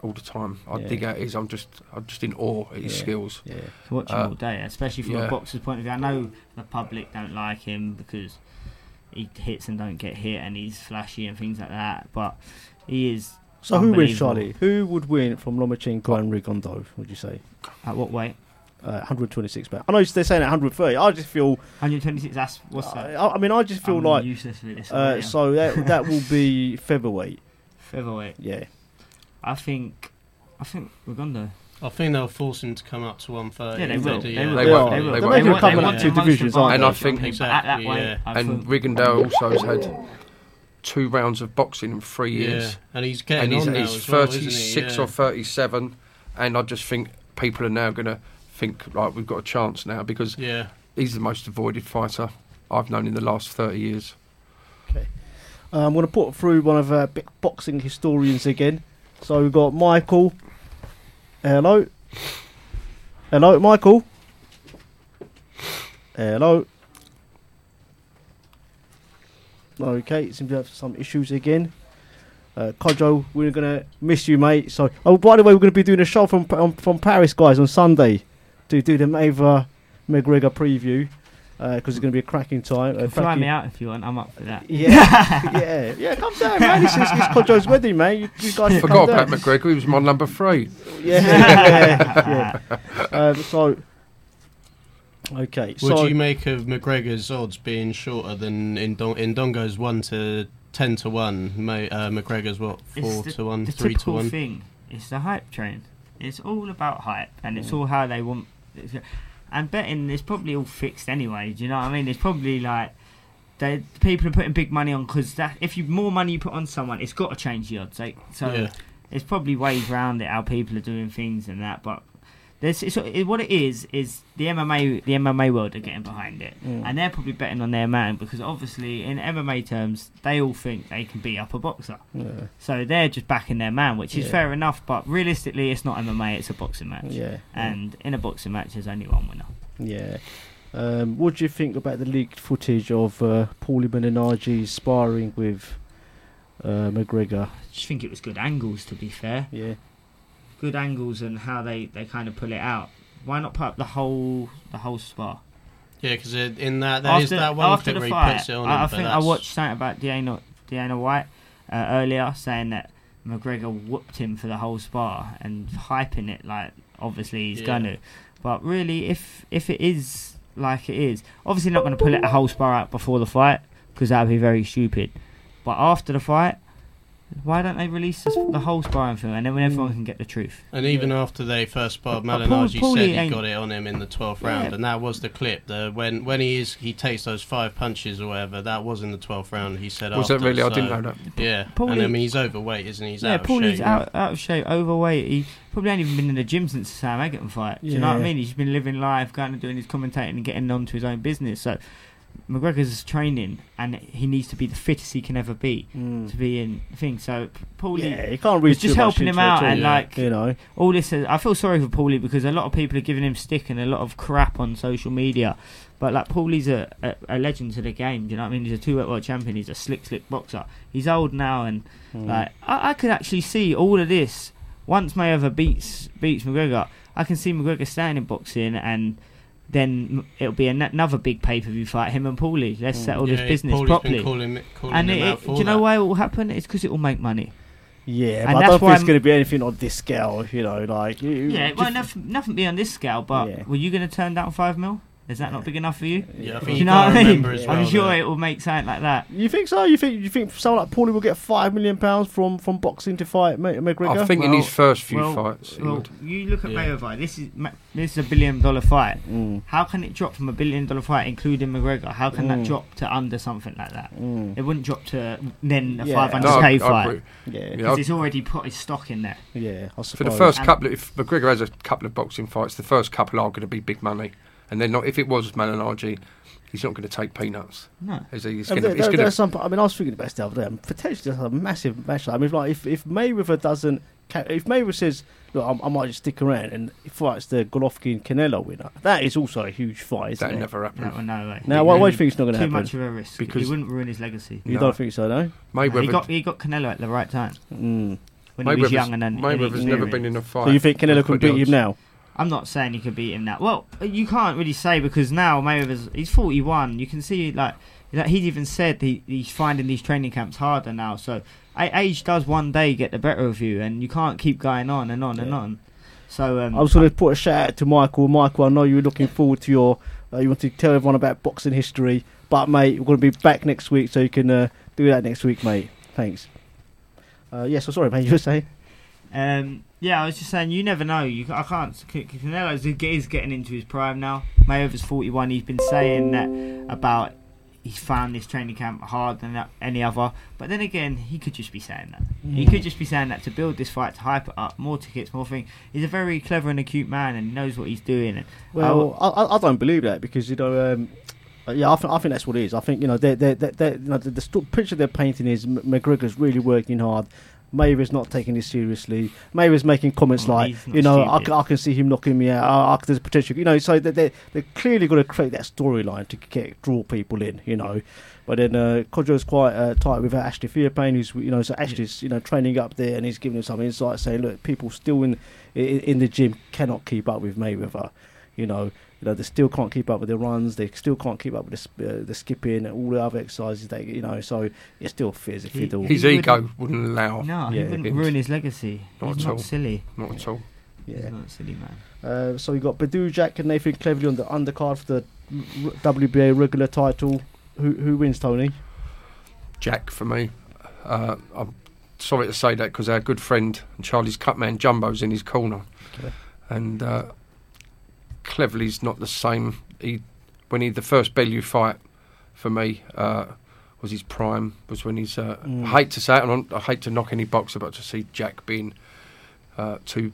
all the time. I yeah. dig out his, I'm just I'm just in awe at his yeah. skills. Yeah, I watch him uh, all day, especially from yeah. a boxer's point of view. I know the public don't like him because he hits and don't get hit and he's flashy and things like that, but he is... So who wins, Charlie? Who would win from Lomachenko and Rigondeaux, would you say? At what weight? Uh, one hundred twenty-six pounds. I know they're saying one hundred thirty. I just feel one hundred twenty-six. That's what's that? I, I mean, I just feel I'm like useless with this. Uh, so that that will be featherweight. Featherweight. Yeah. I think. I think Rigondeaux. I think they'll force him to come up to one thirty. Yeah, they will. They, yeah. they, they will. They will. They will. They will. They will. Two divisions, aren't they? And I think exactly. Yeah. And Rigondeaux also has had two rounds of boxing in three years. Yeah. And he's getting and on now as well, isn't he? He's thirty-six or thirty-seven, and I just think people are now going to think like we've got a chance now because yeah. he's the most avoided fighter I've known in the last thirty years. Okay, uh, I'm going to put through one of our big boxing historians again. So we've got Michael. Hello, hello, Michael. Hello. Okay, it seems to have some issues again. Uh, Kojo, we're going to miss you, mate. So, oh, by the way, we're going to be doing a show from um, from Paris, guys, on Sunday. To do the Mayweather McGregor preview because uh, it's going to be a cracking time. Uh, Fly me out if you want. I'm up for that. Yeah, yeah, yeah. Come down, man. It's, it's, it's Kojo's wedding, man. You, you guys forgot about McGregor. He was my number three. Yeah, yeah. yeah. Um, so, okay. Would so, you make of McGregor's odds being shorter than Indon- Indongo's one to ten to one? May, uh, McGregor's what? Four the, to one, the three to one. Thing. It's the hype train. It's all about hype, and it's all how they want. And betting is probably all fixed anyway. Do you know what I mean? It's probably like they people are putting big money on because that if you more money you put on someone, it's got to change the odds. Like, so yeah. It's probably ways around it how people are doing things and that. But there's it's, it, what it is is the M M A the M M A world are getting behind it, mm. and they're probably betting on their man because obviously in M M A terms they all think they can beat up a boxer, yeah. so they're just backing their man, which is yeah. fair enough. But realistically, it's not M M A; it's a boxing match, yeah. and in a boxing match, there's only one winner. Yeah. Um, what do you think about the leaked footage of uh, Paulie Malignaggi sparring with uh, McGregor? I just think it was good angles, to be fair. Yeah. Good angles and how they, they kind of pull it out. Why not put up the whole the whole spar? Yeah, because in that there after, is that one after the where fight, he puts it on I, him, I think that's... I watched something about Deanna Deanna White uh, earlier saying that McGregor whooped him for the whole spar and hyping it like obviously he's yeah. gonna. But really, if if it is like it is, obviously not going to pull it the whole spar out before the fight because that would be very stupid. But after the fight. Why don't they release the whole sparring film and then when everyone can get the truth? And even yeah. after they first sparred, Malignaggi said he got it on him in the twelfth yeah. round, and that was the clip. The, when when he is he takes those five punches or whatever, that was in the twelfth round. He said, "Was after, that really? So, I didn't know that." Yeah, Paulie, and I mean he's overweight, isn't he? He's yeah, out of Paulie's shape. Paulie's out, out of shape, overweight. He probably ain't even been in the gym since the Sam Egerton fight. Do yeah. you know what I mean? He's been living life, kind of doing his commentating and getting on to his own business. So. McGregor's training and he needs to be the fittest he can ever be mm. to be in thing. So Paulie yeah, he can't was just helping him out and yeah. like you know all this. Is, I feel sorry for Paulie because a lot of people are giving him stick and a lot of crap on social media. But like Paulie's a, a, a legend to the game. Do you know what I mean? He's a two-weight world champion. He's a slick, slick boxer. He's old now and mm. like I, I could actually see all of this once Mayweather beats beats McGregor. I can see McGregor staying in boxing and. then it'll be an- another big pay-per-view fight, him and Paulie. Let's settle yeah, this business Paulie's properly. Been calling, calling and it, it, do you know that. why it will happen? It's because it will make money. Yeah, and but I don't think it's going to be anything on this scale, you know, like... You, yeah, it won't nothing, nothing be on this scale, but yeah. were you going to turn down five mil? Is that not big enough for you? Yeah, I think you, you know what I mean? Well, I'm sure though. It will make something like that. You think so? You think you think someone like Paulie will get five million pounds from, from boxing to fight McGregor? I think well, in his first few well, fights. Well, you look at yeah. Mayweather. This is this is a billion dollar fight. Mm. How can it drop from a billion dollar fight, including McGregor? How can mm. that drop to under something like that? Mm. It wouldn't drop to then a five hundred k fight. Yeah, because it's already put his stock in there. Yeah, I suppose. For the first and couple, of, if McGregor has a couple of boxing fights, the first couple are going to be big money. And then, not if it was Malignaggi, he's not going to take peanuts. No, he's, he's going to. I mean, I was thinking about stuff there. Potentially, that's a massive matchup. I mean, like if, if Mayweather doesn't, if Mayweather says, "Look, I'm, I might just stick around," and fights the Golovkin Canelo winner, that is also a huge fight. Isn't that it? Never happened. No, no way. Now, why, why do you think it's not going to happen? Too much of a risk. Because he wouldn't ruin his legacy. You no. don't think so, no? Mayweather. He got he got Canelo at the right time mm. when Mayweather's, he was young and then Mayweather's never been in a fight. So you think Canelo could beat odds. him now? I'm not saying he could beat him now. Well, you can't really say because now Mayweather's he's forty-one. You can see like, like he's even said he, he's finding these training camps harder now. So age does one day get the better of you, and you can't keep going on and on yeah. and on. So um, I was going to put a shout out to Michael. Michael, I know you were looking forward to your. Uh, you want to tell everyone about boxing history, but mate, we're going to be back next week, so you can uh, do that next week, mate. Thanks. Uh, yes, yeah, so I'm sorry, mate. You were saying. Um, yeah, I was just saying, you never know. You, I can't. Canelo is getting into his prime now. Mayweather's forty-one. He's been saying that about he's found this training camp harder than any other. But then again, he could just be saying that. Mm. He could just be saying that to build this fight, to hype it up, more tickets, more things. He's a very clever and acute man, and he knows what he's doing. And well, I, I, I don't believe that because you know. Um, Yeah, I think I think that's what it is. I think you know, they're, they're, they're, you know the the picture they're painting is McGregor's really working hard. Mayweather's not taking this seriously. Mayweather's making comments oh, like, you know, I, I can see him knocking me out. I, I, there's potential, you know. So they they they clearly got to create that storyline to get draw people in, you know. But then uh, Kodjo's quite uh, tight with Ashley Fearpain, who's you know, so Ashley's you know training up there and he's giving him some insight, saying, look, people still in in, in the gym cannot keep up with Mayweather, you know. You know, they still can't keep up with their runs. They still can't keep up with the, uh, the skipping and all the other exercises. They, you know, so it still fears a fiddle. His he ego wouldn't, wouldn't allow. No, yeah, he wouldn't him. ruin his legacy. Not He's at not all. Silly. Not yeah. at all. Yeah. He's not silly, man. Uh, so we got Badou Jack and Nathan Cleverly on the undercard for the r- W B A regular title. Who who wins, Tony? Jack for me. Uh, I'm sorry to say that because our good friend and Charlie's Cutman Jumbo's in his corner, okay. and. Uh, Cleverly's not the same. He when he the first Bellew fight for me uh, was his prime. Was when he's. Uh, mm. I hate to say it, and I hate to knock any boxer, but to see Jack being uh, too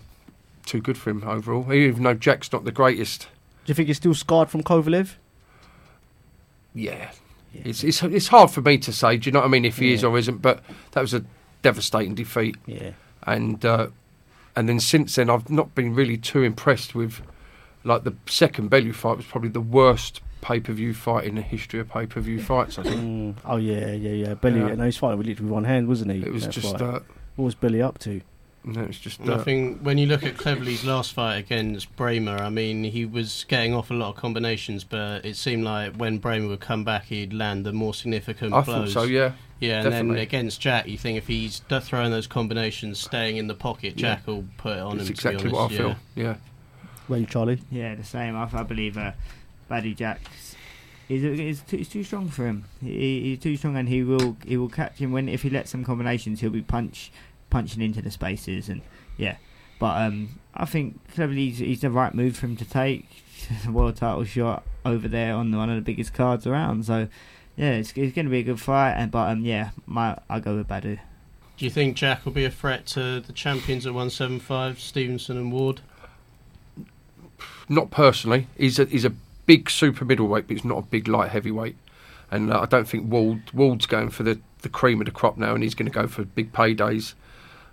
too good for him overall. Even though Jack's not the greatest. Do you think he's still scarred from Kovalev? Yeah, yeah. It's, it's it's hard for me to say. Do you know what I mean? If he yeah. is or isn't, but that was a devastating defeat. Yeah, and uh, and then since then I've not been really too impressed with. Like the second Bellew fight was probably the worst pay-per-view fight in the history of pay-per-view fights, I think. Mm. Oh, yeah, yeah, yeah. Bellew, yeah. No, he's fighting with literally one hand, wasn't he? It was just... Uh, what was Bellew up to? No, it's just... Nothing. Uh, when you look at Cleverly's last fight against Bremer, I mean, he was getting off a lot of combinations, but it seemed like when Bremer would come back, he'd land the more significant I blows. I thought so, yeah. Yeah, Definitely. And then against Jack, you think if he's throwing those combinations, staying in the pocket, Jack yeah. will put it on That's him, exactly to be honest. That's exactly what I feel, yeah. yeah. You, Charlie? Yeah, the same. I, I believe uh, Badou Jack is is too, too strong for him. He, he's too strong, and he will he will catch him when if he lets some combinations, he'll be punch punching into the spaces, and yeah. But um, I think Cleverly's he's the right move for him to take the world title shot over there on the, one of the biggest cards around. So yeah, it's it's going to be a good fight, and but um, yeah, my I go with Badou. Do you think Jack will be a threat to the champions at one seventy-five, Stevenson and Ward? Not personally. He's a, he's a big super middleweight, but he's not a big light heavyweight. And uh, I don't think Ward Ward's going for the, the cream of the crop now, and he's going to go for big paydays.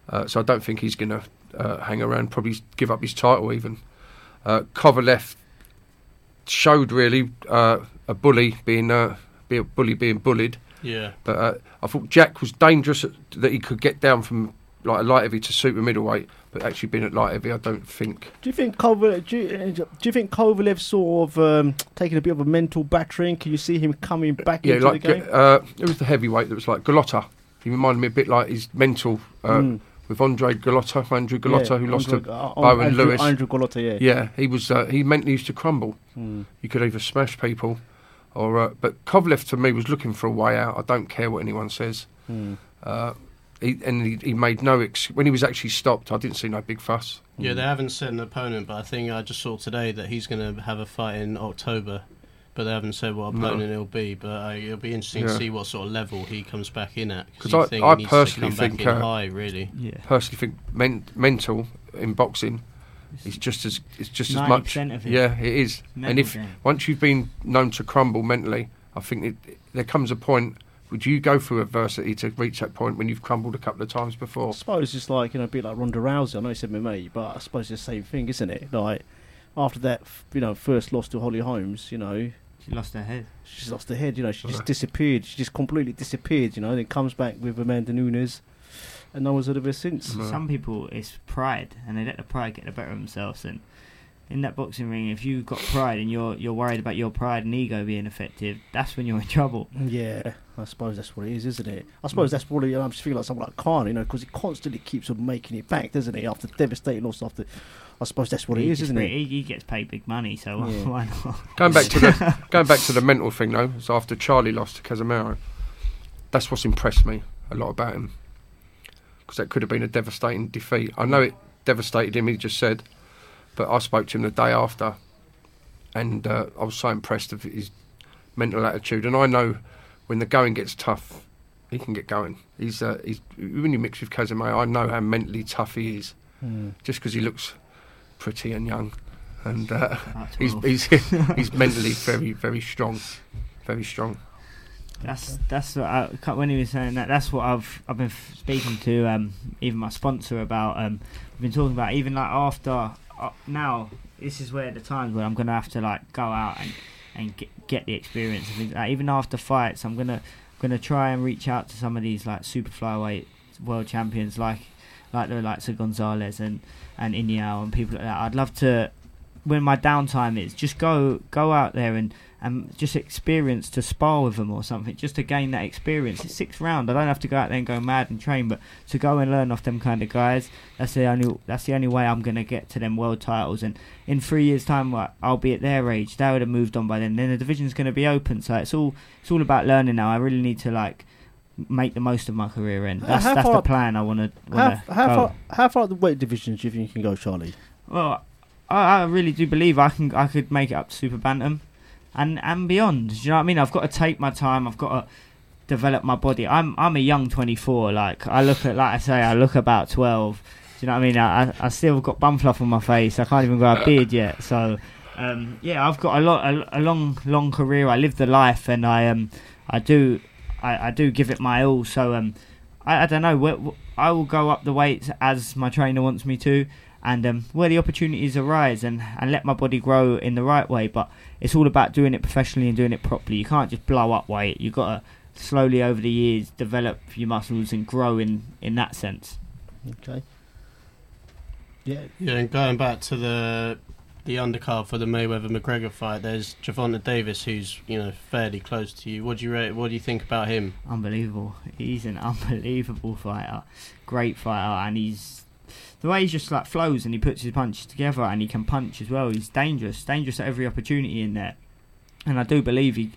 Uh, so I don't think he's going to uh, hang around, probably give up his title even. Uh, Kovalev showed really uh, a bully being uh, be a bully being bullied. Yeah. But uh, I thought Jack was dangerous at, that he could get down from like a light heavy to super middleweight, but actually being at light heavy, I don't think. Do you think Kovalev? Do you, do you think Kovalev sort of um, taking a bit of a mental battering? Can you see him coming back yeah, into like, the game? Yeah, uh, it was the heavyweight that was like Golota. He reminded me a bit like his mental uh, mm. with Andre Golota, Andrew Golota, yeah, who lost Andre, to uh, Bowen Andrew, Lewis. Andrew Golota, yeah, yeah, he was. Uh, he mentally used to crumble. Mm. You could either smash people, or uh, but Kovalev to me was looking for a way out. I don't care what anyone says. Mm. Uh, He, and he, he made no excuse. When he was actually stopped, I didn't see no big fuss. Yeah, they haven't set an opponent, but I think I just saw today that he's going to have a fight in October, but they haven't said what opponent no. it'll be. But uh, it'll be interesting yeah. to see what sort of level he comes back in at. Because I, think I he personally to come think back in uh, high, really. Yeah. Personally, think men- mental in boxing is just as it's just as much. Of it. Yeah, it is. Mental and if game. Once you've been known to crumble mentally, I think it, there comes a point. Would you go through adversity to reach that point when you've crumbled a couple of times before? I suppose it's like, you know, a bit like Ronda Rousey. I know it's M M A, but I suppose it's the same thing, isn't it? Like, after that, you know, first loss to Holly Holmes, you know. She lost her head. She's lost her head, you know. She just disappeared. She just completely disappeared, you know. Then comes back with Amanda Nunes, and no one's heard of her since. No. Some people, it's pride, and they let the pride get the better of themselves. And in that boxing ring, if you've got pride and you're you're worried about your pride and ego being affected, that's when you're in trouble. Yeah, I suppose that's what it is, isn't it? I suppose mm. that's probably, I just feel like someone like Khan, you know, because he constantly keeps on making it back, doesn't he? After devastating loss, after, I suppose that's what he it is, isn't it? He, he gets paid big money, so yeah. why not? Going back to the going back to the mental thing though, so after Charlie lost to Casemiro, that's what's impressed me a lot about him, because that could have been a devastating defeat. I know it devastated him. He just said. But I spoke to him the day after, and uh, I was so impressed with his mental attitude. And I know when the going gets tough, he can get going. He's uh, he's when you mix with Casemiro, I know how mentally tough he is, mm. just because he looks pretty and young, and uh, he's he's he's mentally very very strong, very strong. That's that's what I, when he was saying that. That's what I've I've been speaking to um, even my sponsor about. Um, we've been talking about even like after. Uh, now this is where the times where I'm gonna have to like go out and, and get, get the experience. I mean, like, even after fights, I'm gonna gonna try and reach out to some of these like super flyweight world champions, like like the likes of Gonzalez and and Indongo and people like that. I'd love to, when my downtime is, just go go out there and, and just experience to spar with them or something, just to gain that experience. It's sixth round. I don't have to go out there and go mad and train, but to go and learn off them kind of guys, that's the only that's the only way I'm going to get to them world titles. And in three years' time, like, I'll be at their age. They would have moved on by then. Then the division's going to be open. So it's all it's all about learning now. I really need to, like, make the most of my career end. That's, uh, that's the plan I want to How, how far How far the weight divisions do you think you can go, Charlie? Well, I, I really do believe I can. I could make it up to super bantam, and, and beyond. Do you know what I mean? I've got to take my time. I've got to develop my body. I'm I'm a young twenty-four. Like I look at, like I say, I look about twelve. Do you know what I mean? I I still got bum fluff on my face. I can't even grow a beard yet. So um, yeah, I've got a lot a, a long long career. I live the life, and I um I do I, I do give it my all. So um I, I don't know. I will go up the weights as my trainer wants me to. And um, where the opportunities arise, and, and let my body grow in the right way. But it's all about doing it professionally and doing it properly. You can't just blow up weight. You've got to slowly over the years develop your muscles and grow in, in that sense. Okay. Yeah. Yeah, and going back to the the undercard for the Mayweather-McGregor fight, there's Gervonta Davis, who's, you know, fairly close to you. What do you rate, what do you think about him? Unbelievable. He's an unbelievable fighter. Great fighter, and he's. The way he just like flows and he puts his punches together and he can punch as well. He's dangerous, dangerous at every opportunity in there. And I do believe he,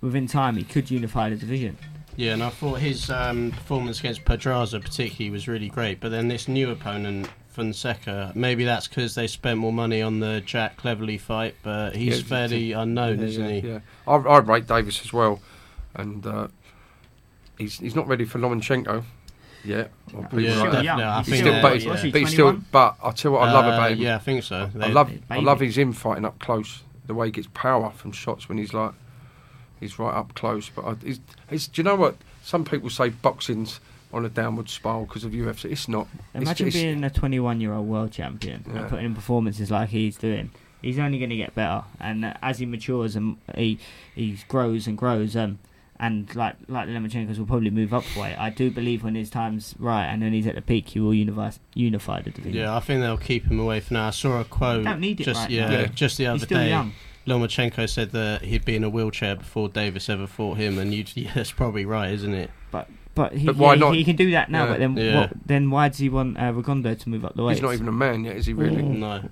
within time, he could unify the division. Yeah, and I thought his um, performance against Pedraza particularly was really great. But then this new opponent, Fonseca, maybe that's because they spent more money on the Jack Cleverly fight, but he's yeah, fairly a, unknown, yeah, isn't yeah, he? Yeah, I, I rate Davis as well. And uh, he's he's not ready for Lomachenko. Yeah, yeah, yeah. I think still, but, yeah. He, but he still, but I tell you what I love uh, about him. Yeah, I think so. They, I love, I love his in fighting up close. The way he gets power from shots when he's like, he's right up close. But I, he's, he's, do you know what? Some people say boxing's on a downward spiral because of U F C. It's not. Imagine it's, being it's, a twenty-one-year-old world champion yeah. and putting in performances like he's doing. He's only going to get better, and uh, as he matures and he he grows and grows, um, and like like the Lomachenko's will probably move up for weight. I do believe when his time's right and when he's at the peak, he will unify, unify the division. Yeah, I think they'll keep him away for now. I saw a quote don't need it just right yeah, yeah just the other he's still day. Young. Lomachenko said that he'd be in a wheelchair before Davis ever fought him, and you, yeah, that's probably right, isn't it? But but he, but why yeah, not? he, he can do that now. Yeah. But then yeah. what, then why does he want uh, Rigondeaux to move up the weight? He's not even a man yet, is he? Really? Mm. No.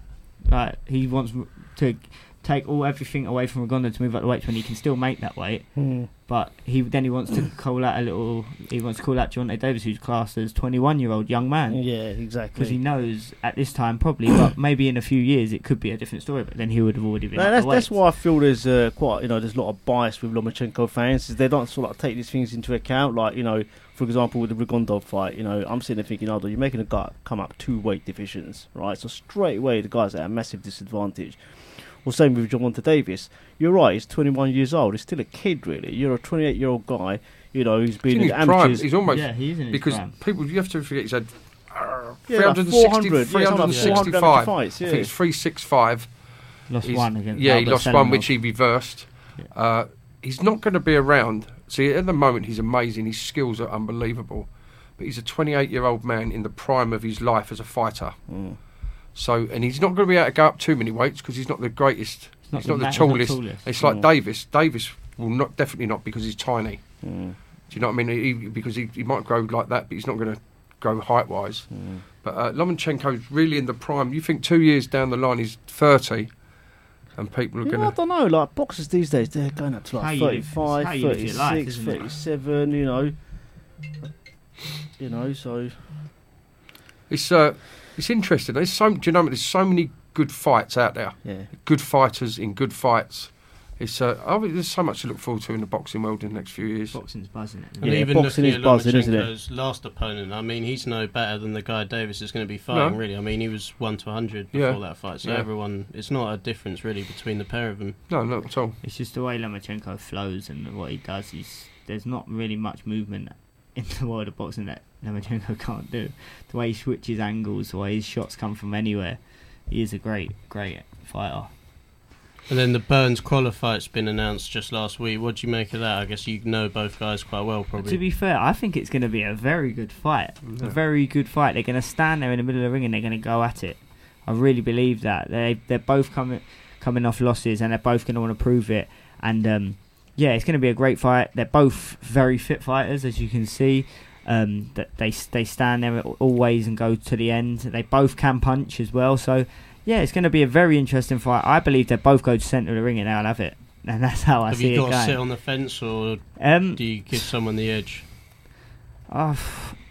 Like he wants to take all everything away from Rigondeaux to move up the weight when he can still make that weight. Mm. But he then he wants to call out a little. He wants to call out Gervonta Davis, who's classed as twenty-one-year-old young man. Yeah, exactly. Because he knows at this time probably, but maybe in a few years it could be a different story. But then he would have already been. Now, that's, that's why I feel there's uh, quite you know there's a lot of bias with Lomachenko fans. Is they don't sort of take these things into account. Like you know, for example, with the Rigondeaux fight, you know, I'm sitting there thinking, oh, you're making a guy come up two weight divisions, right? So straight away the guy's at a massive disadvantage. Well, same with Gervonta Davis. You're right, he's twenty-one years old. He's still a kid, really. You're a twenty-eight-year-old guy, you know, who's been in the amateurs. He's almost... Yeah, he is in his Because prime. people, you have to forget, he's had uh, yeah, three hundred sixty, like three hundred sixty-five. Yeah. Fights, yeah. I think it's three sixty-five. Lost he's, one against... Yeah, he lost one, which he reversed. Yeah. Uh, he's not going to be around. See, at the moment, he's amazing. His skills are unbelievable. But he's a twenty-eight-year-old man in the prime of his life as a fighter. Mm. So, and he's not going to be able to go up too many weights because he's not the greatest. It's not he's not the, the tallest. tallest. It's like yeah. Davis. Davis will not definitely not because he's tiny. Yeah. Do you know what I mean? He, because he, he might grow like that, but he's not going to grow height-wise. Yeah. But uh, Lomachenko's really in the prime. You think two years down the line he's thirty, and people are going to... I don't know. Like, boxers these days, they're going up to like thirty-five, thirty-six, thirty-seven, you know. You know, so... It's... Uh, It's interesting. There's so, do you know, there's so many good fights out there. Yeah. Good fighters in good fights. It's uh, oh, there's so much to look forward to in the boxing world in the next few years. Boxing's buzzing. It? And yeah, even boxing is buzzing, isn't it? Last opponent. I mean, he's no better than the guy Davis is going to be fighting. No. Really. I mean, he was one to a hundred before yeah. that fight. So yeah. everyone, it's not a difference really between the pair of them. No, not at all. It's just the way Lomachenko flows and what he does. He's, there's not really much movement in the world of boxing that Lomachenko can't do. The way he switches angles, the way his shots come from anywhere, he is a great, great fighter. And then the Burns-Crawler fight's been announced just last week. What do you make of that? I guess you know both guys quite well, probably. But to be fair, I think it's going to be a very good fight. Yeah. A very good fight. They're going to stand there in the middle of the ring and they're going to go at it. I really believe that. They, they're both coming coming off losses and they're both going to want to prove it. And um, yeah, it's going to be a great fight. They're both very fit fighters, as you can see. Um, that they they stand there always and go to the end. They both can punch as well, so yeah, it's going to be a very interesting fight. I believe they both go to centre of the ring and they'll have it, and that's how I have see it going. Have you got to sit on the fence, or um, do you give someone the edge? Uh,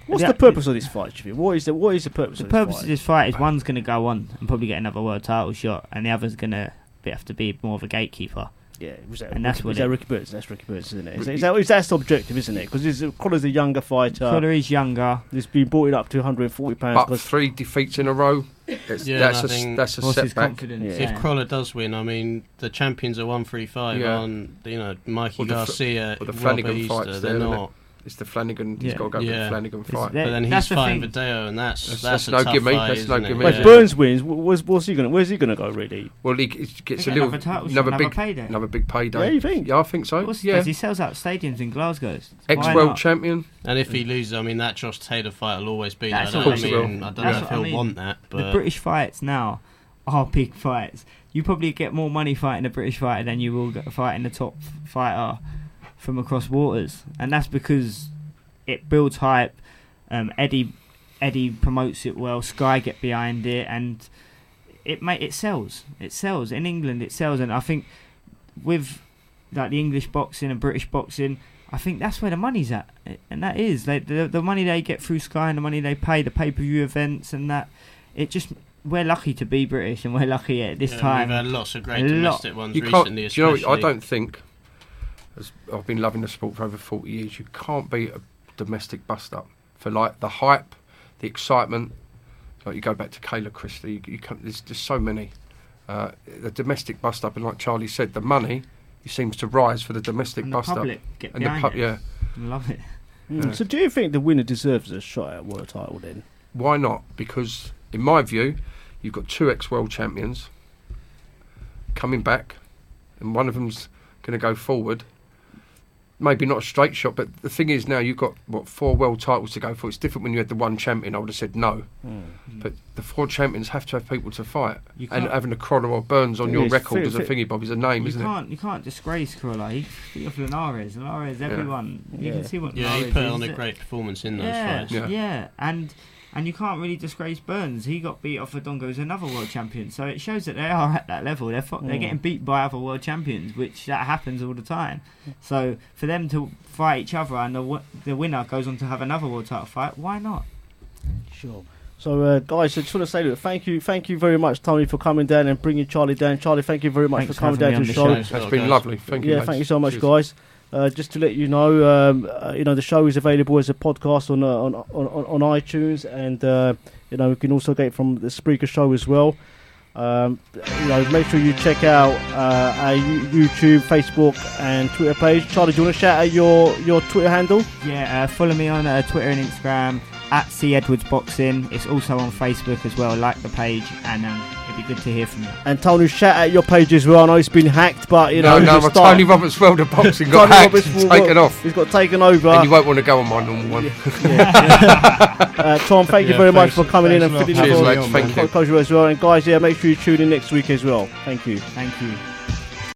What's the, the purpose of this fight? What is the what is the purpose? The of this purpose fight? of this fight is one's going to go on and probably get another world title shot, and the other's going to have to be more of a gatekeeper. Yeah, was that, and Ricky, that's was that Ricky Burns. That's Ricky Burns, isn't it? Is, is that, is that's the objective, isn't it? Because Crawler's a younger fighter. Crawler is younger. He's been brought it up to one hundred forty pounds. But three defeats in a row. It's, yeah, that's, a, that's a setback. Yeah. If Crawler does win, I mean, the champions are one thirty-five yeah. on, you know, Mikey Garcia, the Flanagan Easter, they're, they're not. It's the Flanagan. He's yeah. got to go yeah. for the Flanagan fight. But then he's fighting Badou, and that's that's, that's, that's a no tough gimme. Fight. That's no gimme. If yeah. Burns wins, where's, where's he going? Where's he going to go? Really? Well, he gets he a little another, another big payday. Another big payday. Yeah, you think? Yeah, I think so. What's, yeah, he sells out stadiums in Glasgow. Ex-world champion. And if he loses, I mean, that Josh Taylor fight will always be there. I don't, I mean, I don't know if he'll I mean. want that. But the British fights now are big fights. You probably get more money fighting a British fighter than you will get fighting the top fighter from across waters, and that's because it builds hype. Um, Eddie, Eddie promotes it well. Sky get behind it, and it may, it sells. It sells in England. It sells, and I think with like the English boxing and British boxing, I think that's where the money's at, and that is they, the the money they get through Sky and the money they pay the pay per view events and that. It just we're lucky to be British, and we're lucky at this yeah, time. We've had lots of great domestic lot. ones you recently, especially. You know, I don't think. As I've been loving the sport for over forty years. You can't beat a domestic bust-up for like the hype, the excitement. Like you go back to Kayla Christie. You, you can't, there's just so many. Uh, the domestic bust-up, and like Charlie said, the money it seems to rise for the domestic bust-up. And the public get behind pub- it. Yeah, love it. Mm. Yeah. So, do you think the winner deserves a shot at a world title then? Why not? Because in my view, you've got two ex-world champions coming back, and one of them's going to go forward. maybe not a straight shot, but the thing is now you've got, what, four world titles to go for. It's different when you had the one champion. I would have said no. Mm. But the four champions have to have people to fight. And having a Crawler or Burns on your record as a thingy, Bob, is a name, isn't it? You can't disgrace Crawler. He beat off Linares. Linares, everyone. Yeah. You yeah. can see what yeah, Linares is. Yeah, he put on a great performance in those yeah, fights. Yeah, yeah. And... And you can't really disgrace Burns. He got beat off Indongo as another world champion. So it shows that they are at that level. They're fo- mm. they're getting beat by other world champions, which that happens all the time. So for them to fight each other and the w- the winner goes on to have another world title fight, why not? Sure. So, uh, guys, I just want to say, look, thank you, thank you very much, Tony, for coming down and bringing Charlie down. Charlie, thank you very much Thanks for coming down to the show. show. That's been lovely. Thank you. Yeah, guys. Thank you so much, Cheers. guys. Uh, just to let you know, um, uh, you know the show is available as a podcast on uh, on, on on iTunes, and uh, you know you can also get it from the Spreaker show as well. Um, you know, make sure you check out uh, our YouTube, Facebook, and Twitter page. Charlie, do you want to shout out your, your Twitter handle? Yeah, uh, follow me on uh, Twitter and Instagram at C Edwards Boxing. It's also on Facebook as well. Like the page, and um, it'd be good to hear from you. And Tony, shout out your page as well. I know it's been hacked, but you no, know, no, no. Tony Roberts World of Boxing got hacked, Roberts and taken got, off. He's got taken over, and you won't want to go on my normal one. Yeah. Yeah. uh, Tom, thank yeah, you very much for coming in and fitting up all the podcast as well. And guys, yeah, make sure you tune in next week as well. Thank you. Thank you.